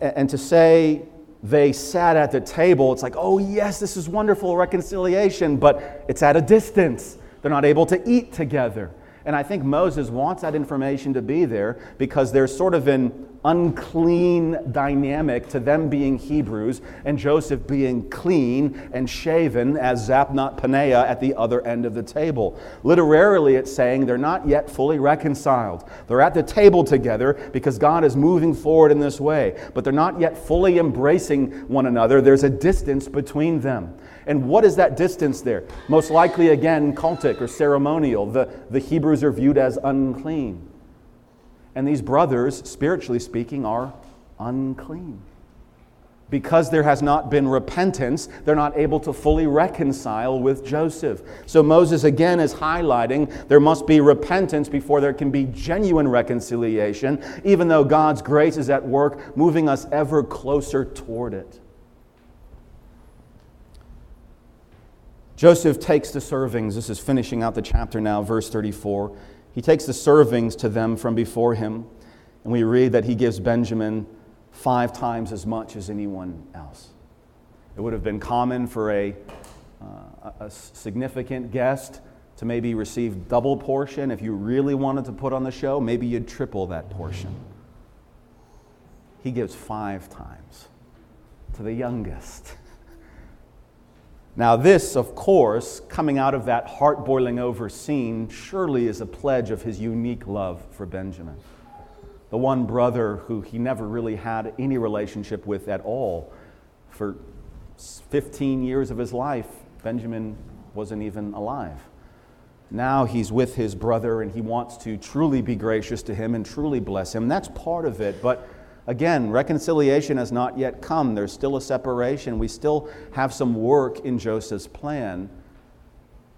And to say they sat at the table, it's like, oh yes, this is wonderful reconciliation, but it's at a distance. They're not able to eat together. And I think Moses wants that information to be there because there's sort of an unclean dynamic to them being Hebrews and Joseph being clean and shaven as Zaphnath-Paneah at the other end of the table. Literally, it's saying they're not yet fully reconciled. They're at the table together because God is moving forward in this way, but they're not yet fully embracing one another. There's a distance between them. And what is that distance there? Most likely, again, cultic or ceremonial. The Hebrews are viewed as unclean. And these brothers, spiritually speaking, are unclean. Because there has not been repentance, they're not able to fully reconcile with Joseph. So Moses again is highlighting there must be repentance before there can be genuine reconciliation, even though God's grace is at work, moving us ever closer toward it. Joseph takes the servings. This is finishing out the chapter now, verse 34. He takes the servings to them from before him, and we read that he gives Benjamin 5 times as much as anyone else. It would have been common for a significant guest to maybe receive double portion. If you really wanted to put on the show, maybe you'd triple that portion. He gives 5 times to the youngest. Now this, of course, coming out of that heart-boiling over scene, surely is a pledge of his unique love for Benjamin, the one brother who he never really had any relationship with at all. For 15 years of his life, Benjamin wasn't even alive. Now he's with his brother and he wants to truly be gracious to him and truly bless him. That's part of it, but again, reconciliation has not yet come. There's still a separation. We still have some work in Joseph's plan.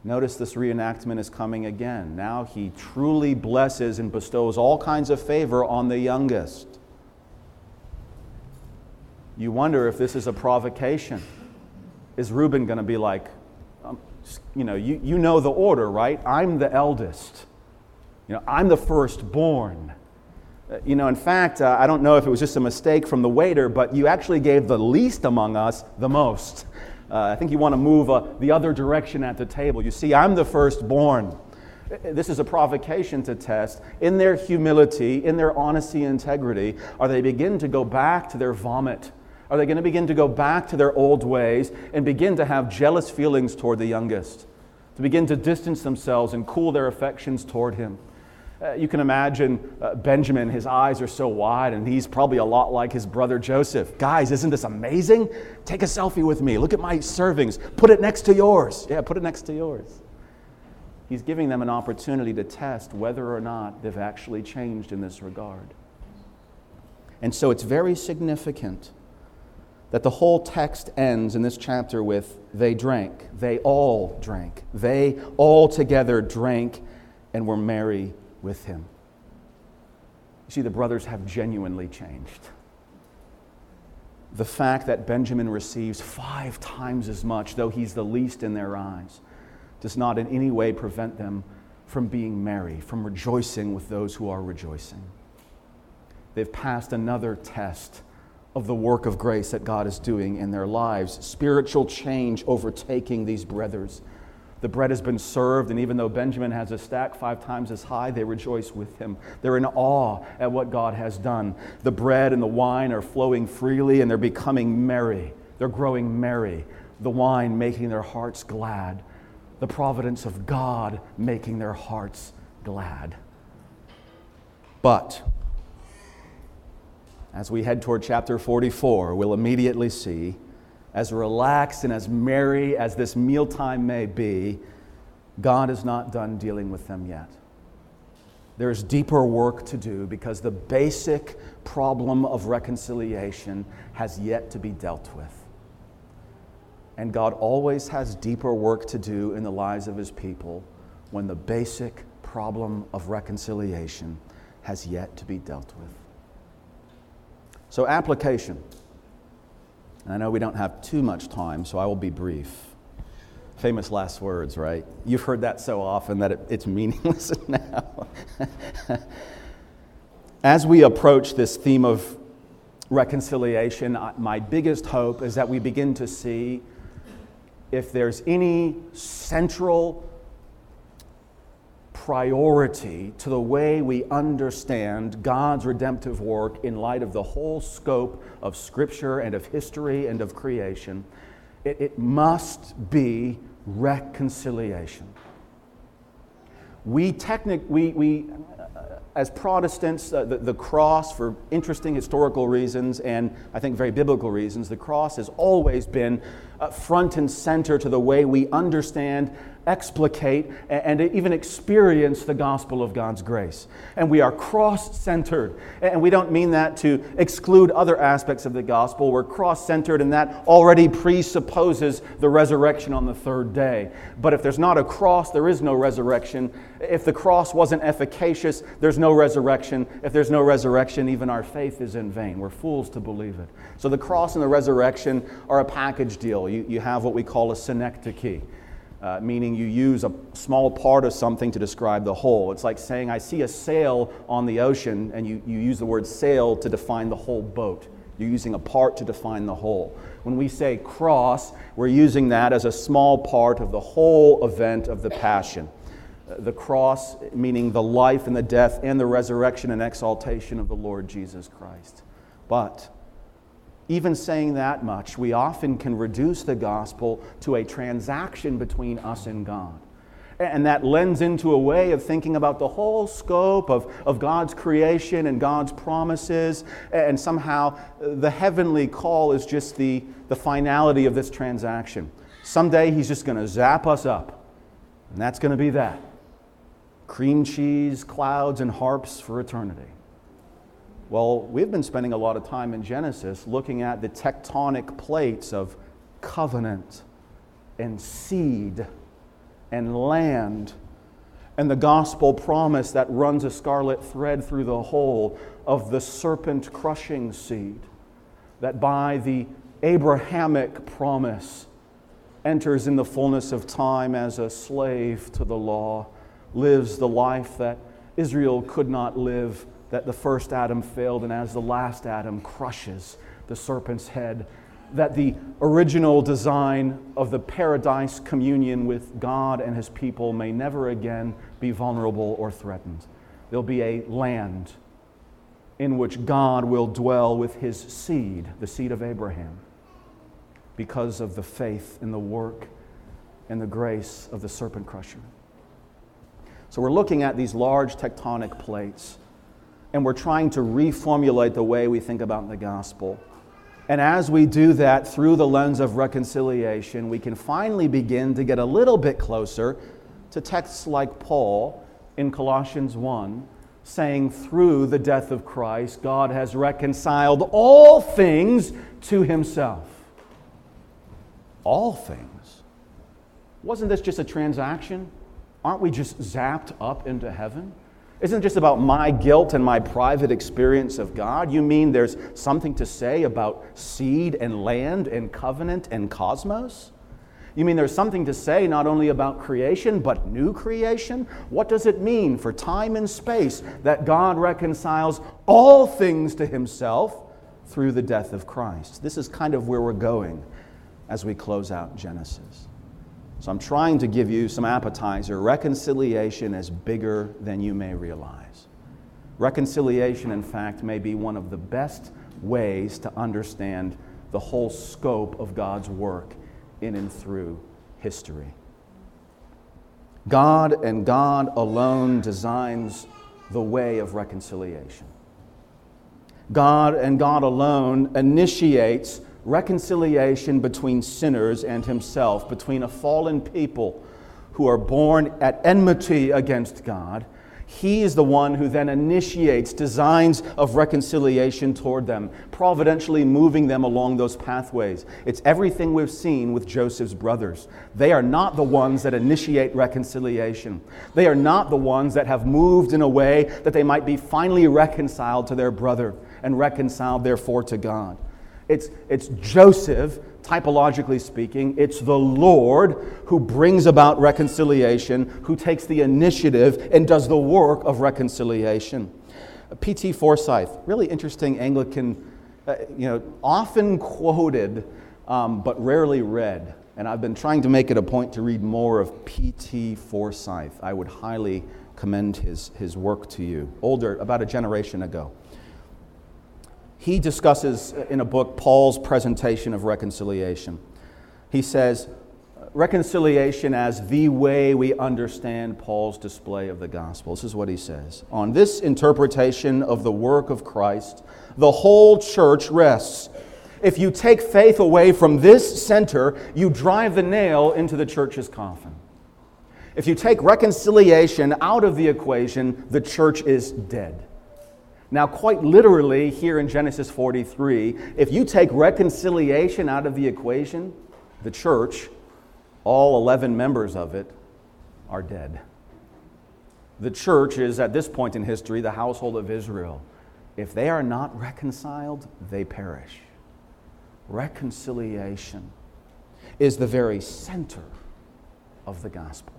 Notice this reenactment is coming again. Now he truly blesses and bestows all kinds of favor on the youngest. You wonder if this is a provocation. Is Reuben going to be like, you know the order, right? I'm the eldest. I'm the firstborn. In fact, I don't know if it was just a mistake from the waiter, but you actually gave the least among us the most. I think you want to move the other direction at the table. You see, I'm the firstborn. This is a provocation to test. In their humility, in their honesty and integrity, are they begin to go back to their vomit? Are they going to begin to go back to their old ways and begin to have jealous feelings toward the youngest? To begin to distance themselves and cool their affections toward him? You can imagine Benjamin, his eyes are so wide, and he's probably a lot like his brother Joseph. Guys, isn't this amazing? Take a selfie with me. Look at my servings. Put it next to yours. Yeah, put it next to yours. He's giving them an opportunity to test whether or not they've actually changed in this regard. And so it's very significant that the whole text ends in this chapter with, they drank, they all drank, they all together drank and were merry with him. You see, the brothers have genuinely changed. The fact that Benjamin receives 5 times as much, though he's the least in their eyes, does not in any way prevent them from being merry, from rejoicing with those who are rejoicing. They've passed another test of the work of grace that God is doing in their lives, spiritual change overtaking these brothers. The bread has been served, and even though Benjamin has a stack 5 times as high, they rejoice with him. They're in awe at what God has done. The bread and the wine are flowing freely, and they're becoming merry. They're growing merry. The wine making their hearts glad. The providence of God making their hearts glad. But as we head toward chapter 44, we'll immediately see, as relaxed and as merry as this mealtime may be, God is not done dealing with them yet. There is deeper work to do because the basic problem of reconciliation has yet to be dealt with. And God always has deeper work to do in the lives of his people when the basic problem of reconciliation has yet to be dealt with. So application. And I know we don't have too much time, so I will be brief. Famous last words, right? You've heard that so often that it's meaningless now. As we approach this theme of reconciliation, my biggest hope is that we begin to see if there's any central priority to the way we understand God's redemptive work in light of the whole scope of Scripture and of history and of creation. It must be reconciliation. We as Protestants, the cross, for interesting historical reasons and I think very biblical reasons, the cross has always been front and center to the way we understand, explicate, and even experience the gospel of God's grace. And we are cross-centered. And we don't mean that to exclude other aspects of the gospel. We're cross-centered, and that already presupposes the resurrection on the third day. But if there's not a cross, there is no resurrection. If the cross wasn't efficacious, there's no resurrection. If there's no resurrection, even our faith is in vain. We're fools to believe it. So the cross and the resurrection are a package deal. You have what we call a synecdoche. Meaning you use a small part of something to describe the whole. It's like saying, I see a sail on the ocean, and you use the word sail to define the whole boat. You're using a part to define the whole. When we say cross, we're using that as a small part of the whole event of the Passion. The cross, meaning the life and the death and the resurrection and exaltation of the Lord Jesus Christ. But even saying that much, we often can reduce the gospel to a transaction between us and God. And that lends into a way of thinking about the whole scope of God's creation and God's promises, and somehow the heavenly call is just the finality of this transaction. Someday He's just going to zap us up, and that's going to be that. Cream cheese, clouds, and harps for eternity. Well, we've been spending a lot of time in Genesis looking at the tectonic plates of covenant and seed and land and the gospel promise that runs a scarlet thread through the whole of the serpent crushing seed that by the Abrahamic promise enters in the fullness of time as a slave to the law, lives the life that Israel could not live, that the first Adam failed, and as the last Adam crushes the serpent's head, that the original design of the paradise communion with God and His people may never again be vulnerable or threatened. There'll be a land in which God will dwell with His seed, the seed of Abraham, because of the faith in the work and the grace of the serpent crusher. So we're looking at these large tectonic plates, and we're trying to reformulate the way we think about the gospel. And as we do that through the lens of reconciliation, we can finally begin to get a little bit closer to texts like Paul in Colossians 1, saying, through the death of Christ, God has reconciled all things to Himself. All things. Wasn't this just a transaction? Aren't we just zapped up into heaven? Isn't it just about my guilt and my private experience of God? You mean there's something to say about seed and land and covenant and cosmos? You mean there's something to say not only about creation, but new creation? What does it mean for time and space that God reconciles all things to Himself through the death of Christ? This is kind of where we're going as we close out Genesis. So I'm trying to give you some appetizer. Reconciliation is bigger than you may realize. Reconciliation, in fact, may be one of the best ways to understand the whole scope of God's work in and through history. God and God alone designs the way of reconciliation. God and God alone initiates reconciliation between sinners and Himself, between a fallen people who are born at enmity against God. He is the one who then initiates designs of reconciliation toward them, providentially moving them along those pathways. It's everything we've seen with Joseph's brothers. They are not the ones that initiate reconciliation. They are not the ones that have moved in a way that they might be finally reconciled to their brother and reconciled, therefore, to God. It's Joseph, typologically speaking. It's the Lord who brings about reconciliation, who takes the initiative and does the work of reconciliation. P. T. Forsyth, really interesting Anglican, often quoted but rarely read. And I've been trying to make it a point to read more of P. T. Forsyth. I would highly commend his work to you. Older, about a generation ago. He discusses in a book Paul's presentation of reconciliation. He says, reconciliation as the way we understand Paul's display of the gospel. This is what he says. On this interpretation of the work of Christ, the whole church rests. If you take faith away from this center, you drive the nail into the church's coffin. If you take reconciliation out of the equation, the church is dead. Now, quite literally, here in Genesis 43, if you take reconciliation out of the equation, the church, all 11 members of it, are dead. The church is, at this point in history, the household of Israel. If they are not reconciled, they perish. Reconciliation is the very center of the gospel.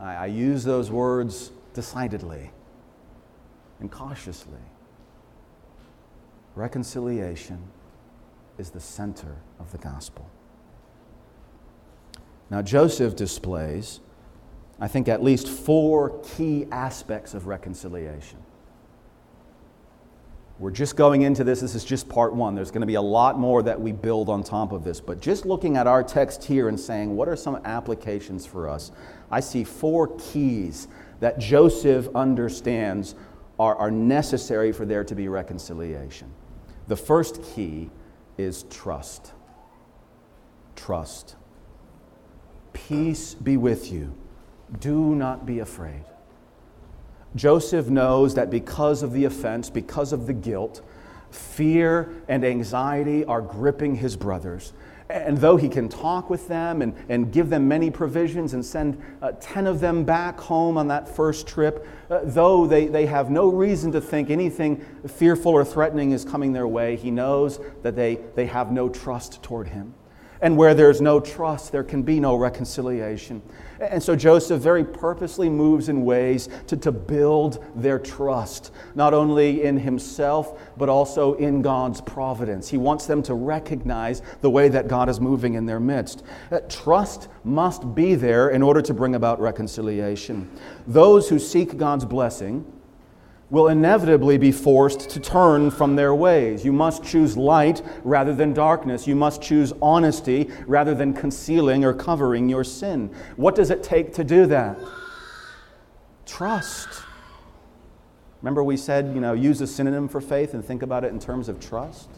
I use those words decidedly and cautiously. Reconciliation is the center of the gospel. Now, Joseph displays, I think, at least four key aspects of reconciliation. We're just going into this. This is just part one. There's going to be a lot more that we build on top of this. But just looking at our text here and saying, what are some applications for us? I see four keys that Joseph understands are necessary for there to be reconciliation. The first key is trust. Trust. Peace be with you. Do not be afraid. Joseph knows that because of the offense, because of the guilt, fear and anxiety are gripping his brothers. And though he can talk with them and give them many provisions and send 10 of them back home on that first trip, though they have no reason to think anything fearful or threatening is coming their way, he knows that they have no trust toward him. And where there's no trust, there can be no reconciliation. And so Joseph very purposely moves in ways to build their trust, not only in himself, but also in God's providence. He wants them to recognize the way that God is moving in their midst. Trust must be there in order to bring about reconciliation. Those who seek God's blessing will inevitably be forced to turn from their ways. You must choose light rather than darkness. You must choose honesty rather than concealing or covering your sin. What does it take to do that? Trust. Remember we said, use a synonym for faith and think about it in terms of trust?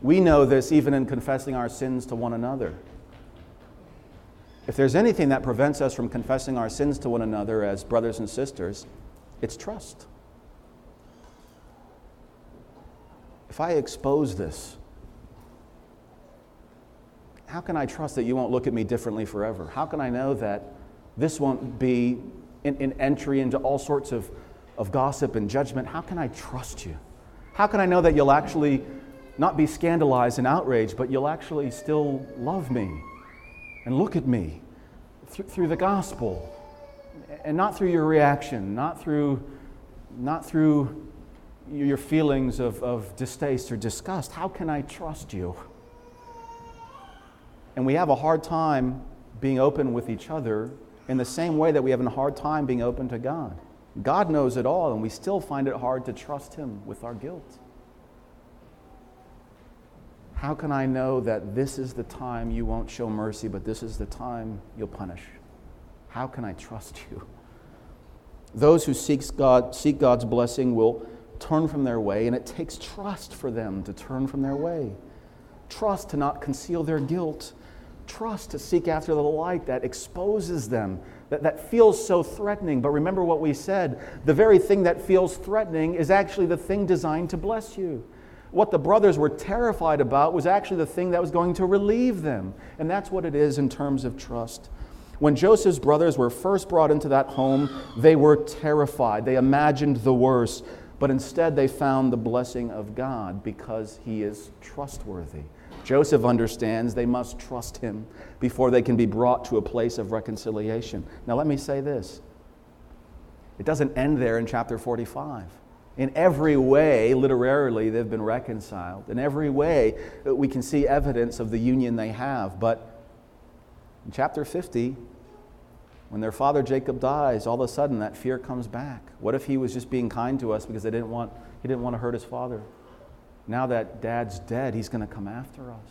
We know this even in confessing our sins to one another. If there's anything that prevents us from confessing our sins to one another as brothers and sisters, it's trust. If I expose this, how can I trust that you won't look at me differently forever? How can I know that this won't be an entry into all sorts of gossip and judgment? How can I trust you? How can I know that you'll actually not be scandalized and outraged, but you'll actually still love me? And look at me through the gospel, and not through your reaction, not through your feelings of distaste or disgust. How can I trust you? And we have a hard time being open with each other in the same way that we have a hard time being open to God. God knows it all, and we still find it hard to trust Him with our guilt. How can I know that this is the time you won't show mercy, but this is the time you'll punish? How can I trust you? Those who seek God's blessing will turn from their way, and it takes trust for them to turn from their way. Trust to not conceal their guilt. Trust to seek after the light that exposes them, that feels so threatening. But remember what we said, the very thing that feels threatening is actually the thing designed to bless you. What the brothers were terrified about was actually the thing that was going to relieve them. And that's what it is in terms of trust. When Joseph's brothers were first brought into that home, they were terrified. They imagined the worst. but instead they found the blessing of God because he is trustworthy. Joseph understands they must trust him before they can be brought to a place of reconciliation. Now let me say this. It doesn't end there in chapter 45. In every way, literarily, they've been reconciled. In every way, we can see evidence of the union they have. But in chapter 50, when their father Jacob dies, all of a sudden that fear comes back. What if he was just being kind to us because he didn't want to hurt his father? Now that dad's dead, he's going to come after us.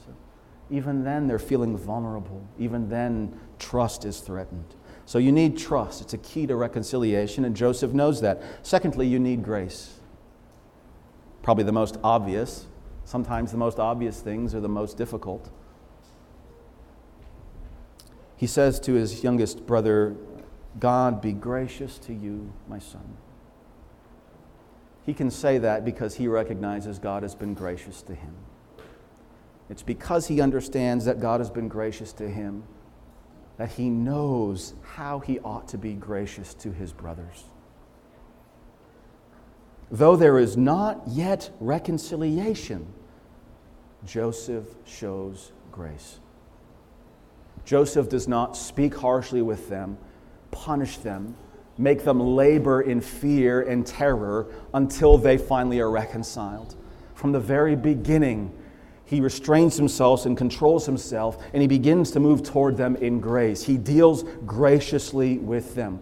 Even then, they're feeling vulnerable. Even then, trust is threatened. So you need trust. It's a key to reconciliation, and Joseph knows that. Secondly, you need grace. Probably the most obvious. Sometimes the most obvious things are the most difficult. He says to his youngest brother, "God be gracious to you, my son." He can say that because he recognizes God has been gracious to him. It's because he understands that God has been gracious to him that he knows how he ought to be gracious to his brothers. Though there is not yet reconciliation, Joseph shows grace. Joseph does not speak harshly with them, punish them, make them labor in fear and terror until they finally are reconciled. From the very beginning, he restrains himself and controls himself, and he begins to move toward them in grace. He deals graciously with them.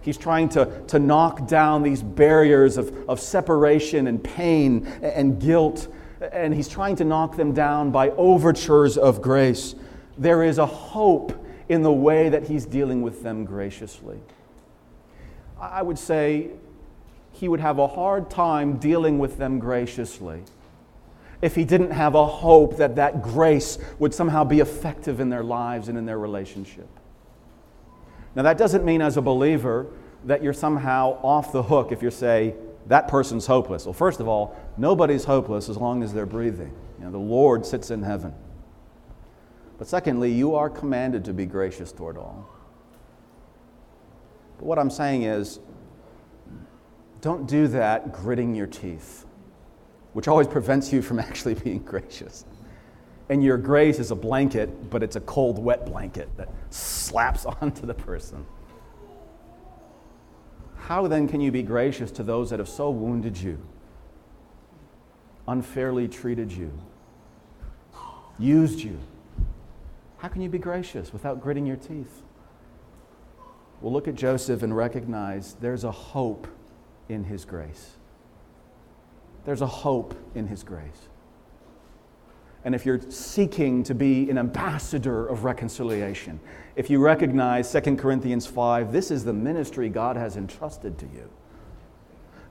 He's trying to knock down these barriers of separation and pain and guilt, and he's trying to knock them down by overtures of grace. There is a hope in the way that he's dealing with them graciously. I would say he would have a hard time dealing with them graciously if he didn't have a hope that grace would somehow be effective in their lives and in their relationship. Now, that doesn't mean as a believer that you're somehow off the hook if you say, that person's hopeless. Well, first of all, nobody's hopeless as long as they're breathing. You know, the Lord sits in heaven. But secondly, you are commanded to be gracious toward all. But what I'm saying is, don't do that gritting your teeth, which always prevents you from actually being gracious. And your grace is a blanket, but it's a cold, wet blanket that slaps onto the person. How then can you be gracious to those that have so wounded you, unfairly treated you, used you? How can you be gracious without gritting your teeth? Well, look at Joseph and recognize there's a hope in his grace. There's a hope in his grace. And if you're seeking to be an ambassador of reconciliation, if you recognize 2 Corinthians 5, this is the ministry God has entrusted to you,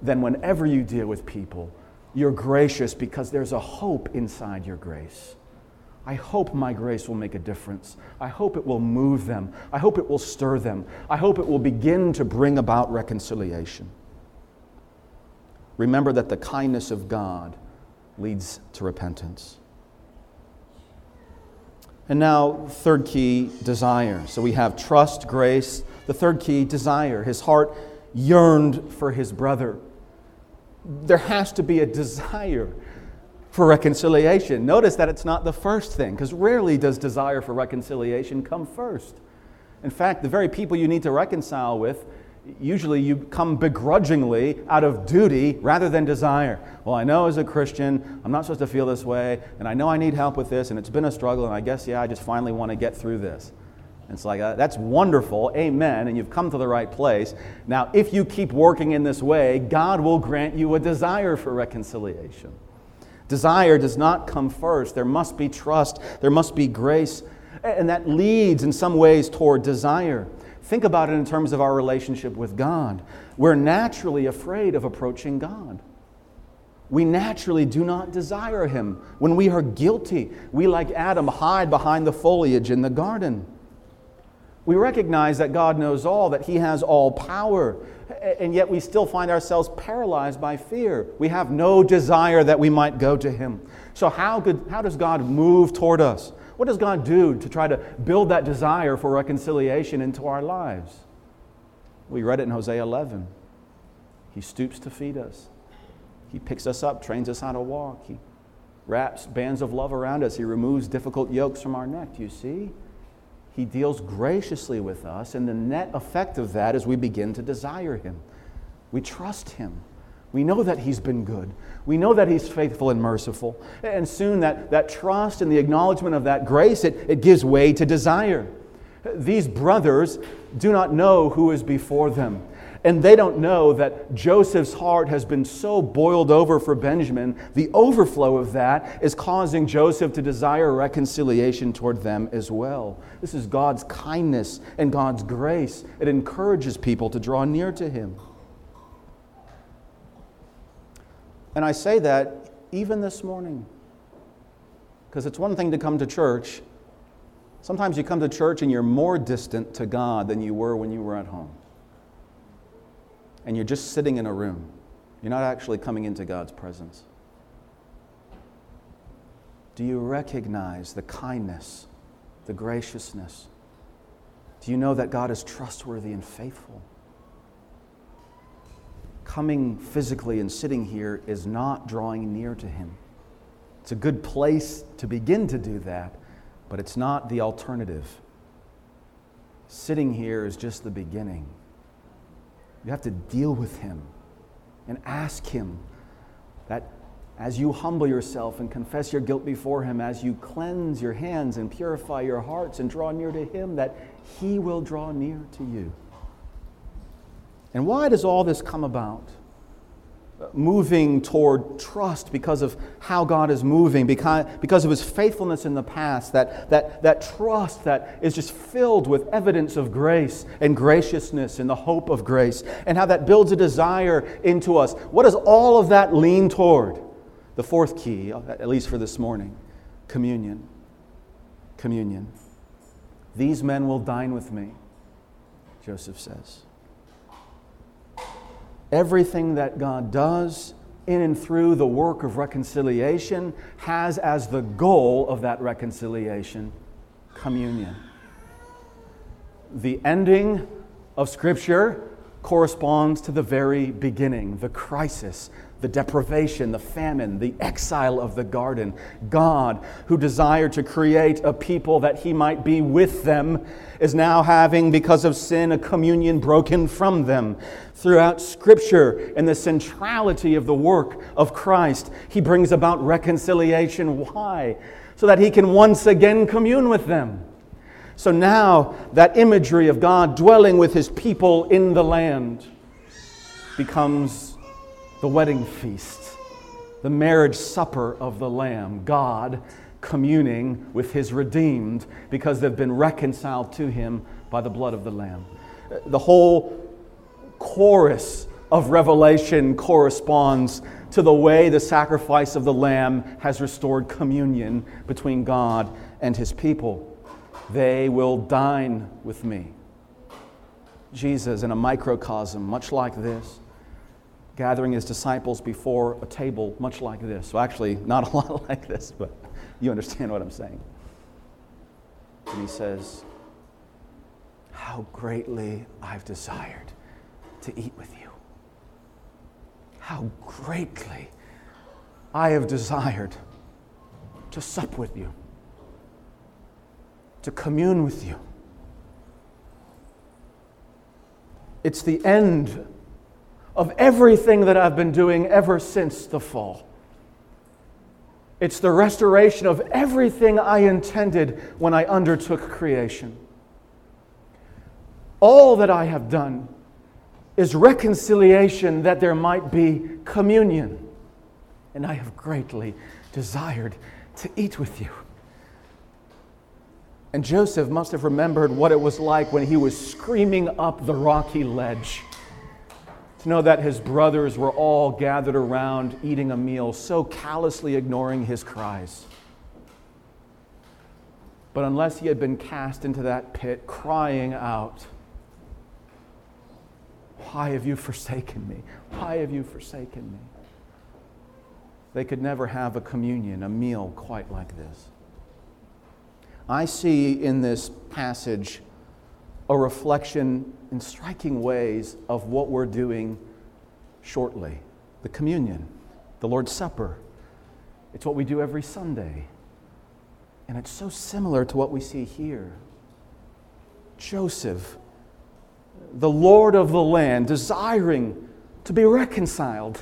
then whenever you deal with people, you're gracious because there's a hope inside your grace. I hope my grace will make a difference. I hope it will move them. I hope it will stir them. I hope it will begin to bring about reconciliation. Remember that the kindness of God leads to repentance. And now, third key, desire. So we have trust, grace. The third key, desire. His heart yearned for his brother. There has to be a desire for reconciliation. Notice that it's not the first thing, because rarely does desire for reconciliation come first. In fact, the very people you need to reconcile with, usually you come begrudgingly out of duty rather than desire. Well, I know as a Christian, I'm not supposed to feel this way, and I know I need help with this, and it's been a struggle, and I guess, I just finally want to get through this. And it's like, that's wonderful, amen, and you've come to the right place. Now, if you keep working in this way, God will grant you a desire for reconciliation. Desire does not come first. There must be trust. There must be grace, and that leads in some ways toward desire. Think about it in terms of our relationship with God. We're naturally afraid of approaching God. We naturally do not desire Him. When we are guilty, we, like Adam, hide behind the foliage in the garden. We recognize that God knows all, that He has all power, and yet we still find ourselves paralyzed by fear. We have no desire that we might go to Him. So how does God move toward us? What does God do to try to build that desire for reconciliation into our lives? We read it in Hosea 11. He stoops to feed us. He picks us up, trains us how to walk. He wraps bands of love around us. He removes difficult yokes from our neck, you see? He deals graciously with us, and the net effect of that is we begin to desire Him. We trust Him. We know that He's been good. We know that He's faithful and merciful. And soon that trust and the acknowledgement of that grace, it gives way to desire. These brothers do not know who is before them. And they don't know that Joseph's heart has been so boiled over for Benjamin, the overflow of that is causing Joseph to desire reconciliation toward them as well. This is God's kindness and God's grace. It encourages people to draw near to Him. And I say that even this morning, because it's one thing to come to church. Sometimes you come to church and you're more distant to God than you were when you were at home. And you're just sitting in a room. You're not actually coming into God's presence. Do you recognize the kindness, the graciousness? Do you know that God is trustworthy and faithful? Coming physically and sitting here is not drawing near to Him. It's a good place to begin to do that, but it's not the alternative. Sitting here is just the beginning. You have to deal with Him and ask Him that as you humble yourself and confess your guilt before Him, as you cleanse your hands and purify your hearts and draw near to Him, that He will draw near to you. And why does all this come about? Moving toward trust because of how God is moving, because of His faithfulness in the past, that trust that is just filled with evidence of grace and graciousness and the hope of grace, and how that builds a desire into us. What does all of that lean toward? The fourth key, at least for this morning, communion. Communion. These men will dine with me, Joseph says. Everything that God does in and through the work of reconciliation has as the goal of that reconciliation communion. The ending of Scripture corresponds to the very beginning, the crisis, the deprivation, the famine, the exile of the garden. God, who desired to create a people that He might be with them, is now having, because of sin, a communion broken from them. Throughout Scripture and the centrality of the work of Christ, He brings about reconciliation. Why? So that He can once again commune with them. So now, that imagery of God dwelling with His people in the land becomes the wedding feast, the marriage supper of the Lamb, God communing with His redeemed because they've been reconciled to Him by the blood of the Lamb. The whole chorus of Revelation corresponds to the way the sacrifice of the Lamb has restored communion between God and His people. They will dine with me. Jesus, in a microcosm much like this, gathering His disciples before a table much like this. Well, actually, not a lot like this, but you understand what I'm saying. And He says, how greatly I've desired to eat with you. How greatly I have desired to sup with you, to commune with you. It's the end of everything that I've been doing ever since the fall. It's the restoration of everything I intended when I undertook creation. All that I have done is reconciliation that there might be communion. And I have greatly desired to eat with you. And Joseph must have remembered what it was like when he was screaming up the rocky ledge, to know that his brothers were all gathered around eating a meal, so callously ignoring his cries. But unless he had been cast into that pit, crying out, why have you forsaken me? Why have you forsaken me? They could never have a communion, a meal quite like this. I see in this passage a reflection in striking ways of what we're doing shortly, the communion. the Lord's Supper. It's what we do every Sunday. And it's so similar to what we see here. Joseph, the Lord of the land, desiring to be reconciled,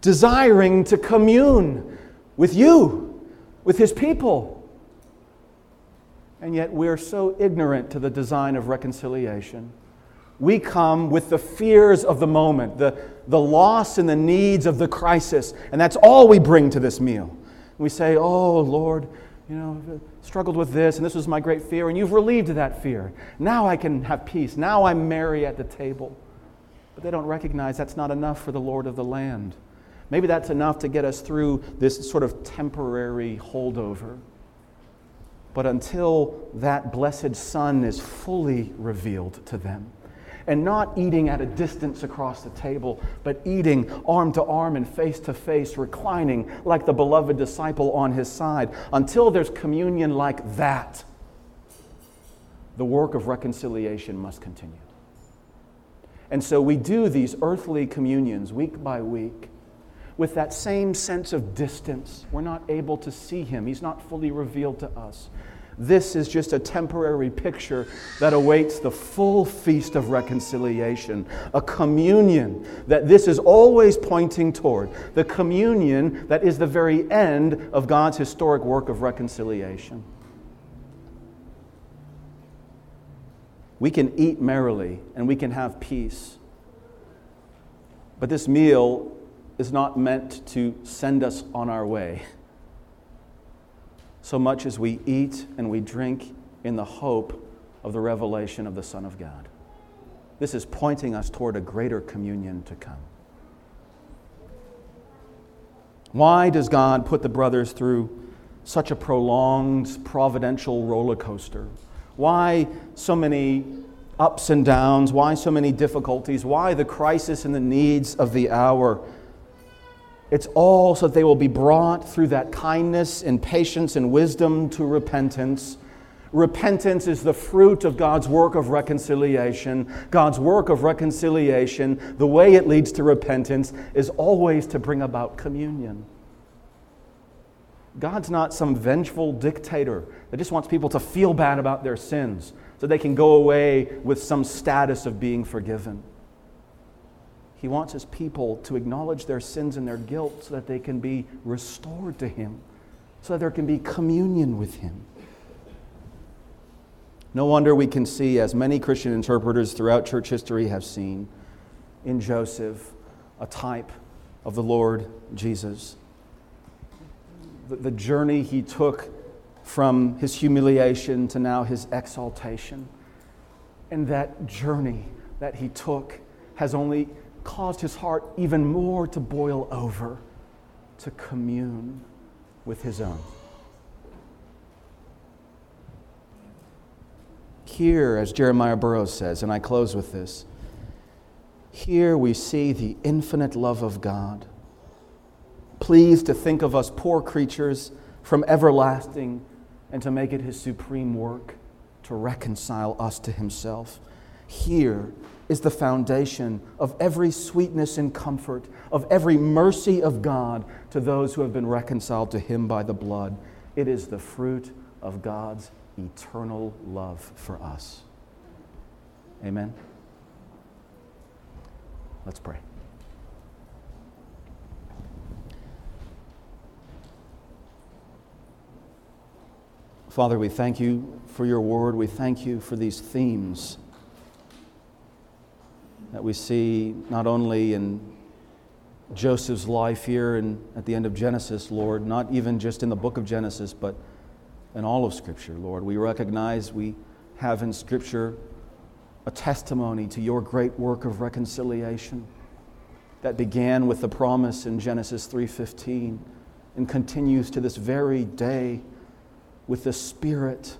desiring to commune with you, with his people. And yet we're so ignorant to the design of reconciliation. We come with the fears of the moment, the loss and the needs of the crisis, and that's all we bring to this meal. We say, oh, Lord, you know, struggled with this, and this was my great fear, and you've relieved that fear. Now I can have peace. Now I'm merry at the table. But they don't recognize that's not enough for the Lord of the land. Maybe that's enough to get us through this sort of temporary holdover. But until that blessed Son is fully revealed to them, and not eating at a distance across the table, but eating arm to arm and face to face, reclining like the beloved disciple on his side, until there's communion like that, the work of reconciliation must continue. And so we do these earthly communions week by week with that same sense of distance. We're not able to see him. He's not fully revealed to us. This is just a temporary picture that awaits the full feast of reconciliation, a communion that this is always pointing toward, the communion that is the very end of God's historic work of reconciliation. We can eat merrily and we can have peace, but this meal is not meant to send us on our way, so much as we eat and we drink in the hope of the revelation of the Son of God. This is pointing us toward a greater communion to come. Why does God put the brothers through such a prolonged providential roller coaster? Why so many ups and downs? Why so many difficulties? Why the crisis and the needs of the hour? It's all so that they will be brought through that kindness and patience and wisdom to repentance. Repentance is the fruit of God's work of reconciliation. God's work of reconciliation, the way it leads to repentance, is always to bring about communion. God's not some vengeful dictator that just wants people to feel bad about their sins so they can go away with some status of being forgiven. He wants his people to acknowledge their sins and their guilt so that they can be restored to him, so that there can be communion with him. No wonder we can see, as many Christian interpreters throughout church history have seen, in Joseph, a type of the Lord Jesus. The journey he took from his humiliation to now his exaltation. And that journey that he took has only caused his heart even more to boil over, to commune with his own. Here, as Jeremiah Burroughs says, and I close with this, here we see the infinite love of God, pleased to think of us poor creatures from everlasting and to make it his supreme work to reconcile us to himself. Here is the foundation of every sweetness and comfort, of every mercy of God to those who have been reconciled to him by the blood. It is the fruit of God's eternal love for us. Amen. Let's pray. Father, we thank you for your word. We thank you for these themes that we see not only in Joseph's life here and at the end of Genesis, Lord, not even just in the book of Genesis, but in all of Scripture, Lord. We recognize we have in Scripture a testimony to your great work of reconciliation that began with the promise in Genesis 3:15 and continues to this very day with the Spirit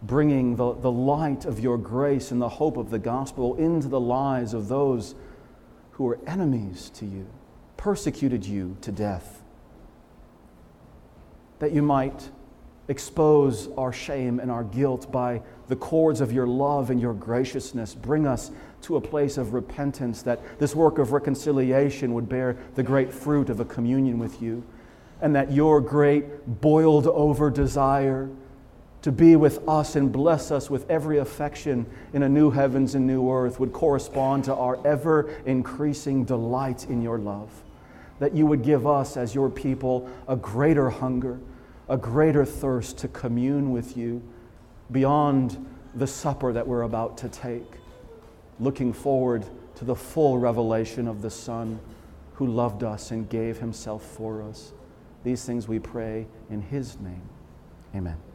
bringing the light of your grace and the hope of the gospel into the lives of those who were enemies to you, persecuted you to death, that you might Expose our shame and our guilt by the cords of your love and your graciousness. Bring us to a place of repentance, that this work of reconciliation would bear the great fruit of a communion with you, and that your great boiled over desire to be with us and bless us with every affection in a new heavens and new earth would correspond to our ever-increasing delight in your love. That you would give us, as your people, a greater hunger, a greater thirst to commune with you beyond the supper that we're about to take, looking forward to the full revelation of the Son who loved us and gave himself for us. These things we pray in his name. Amen.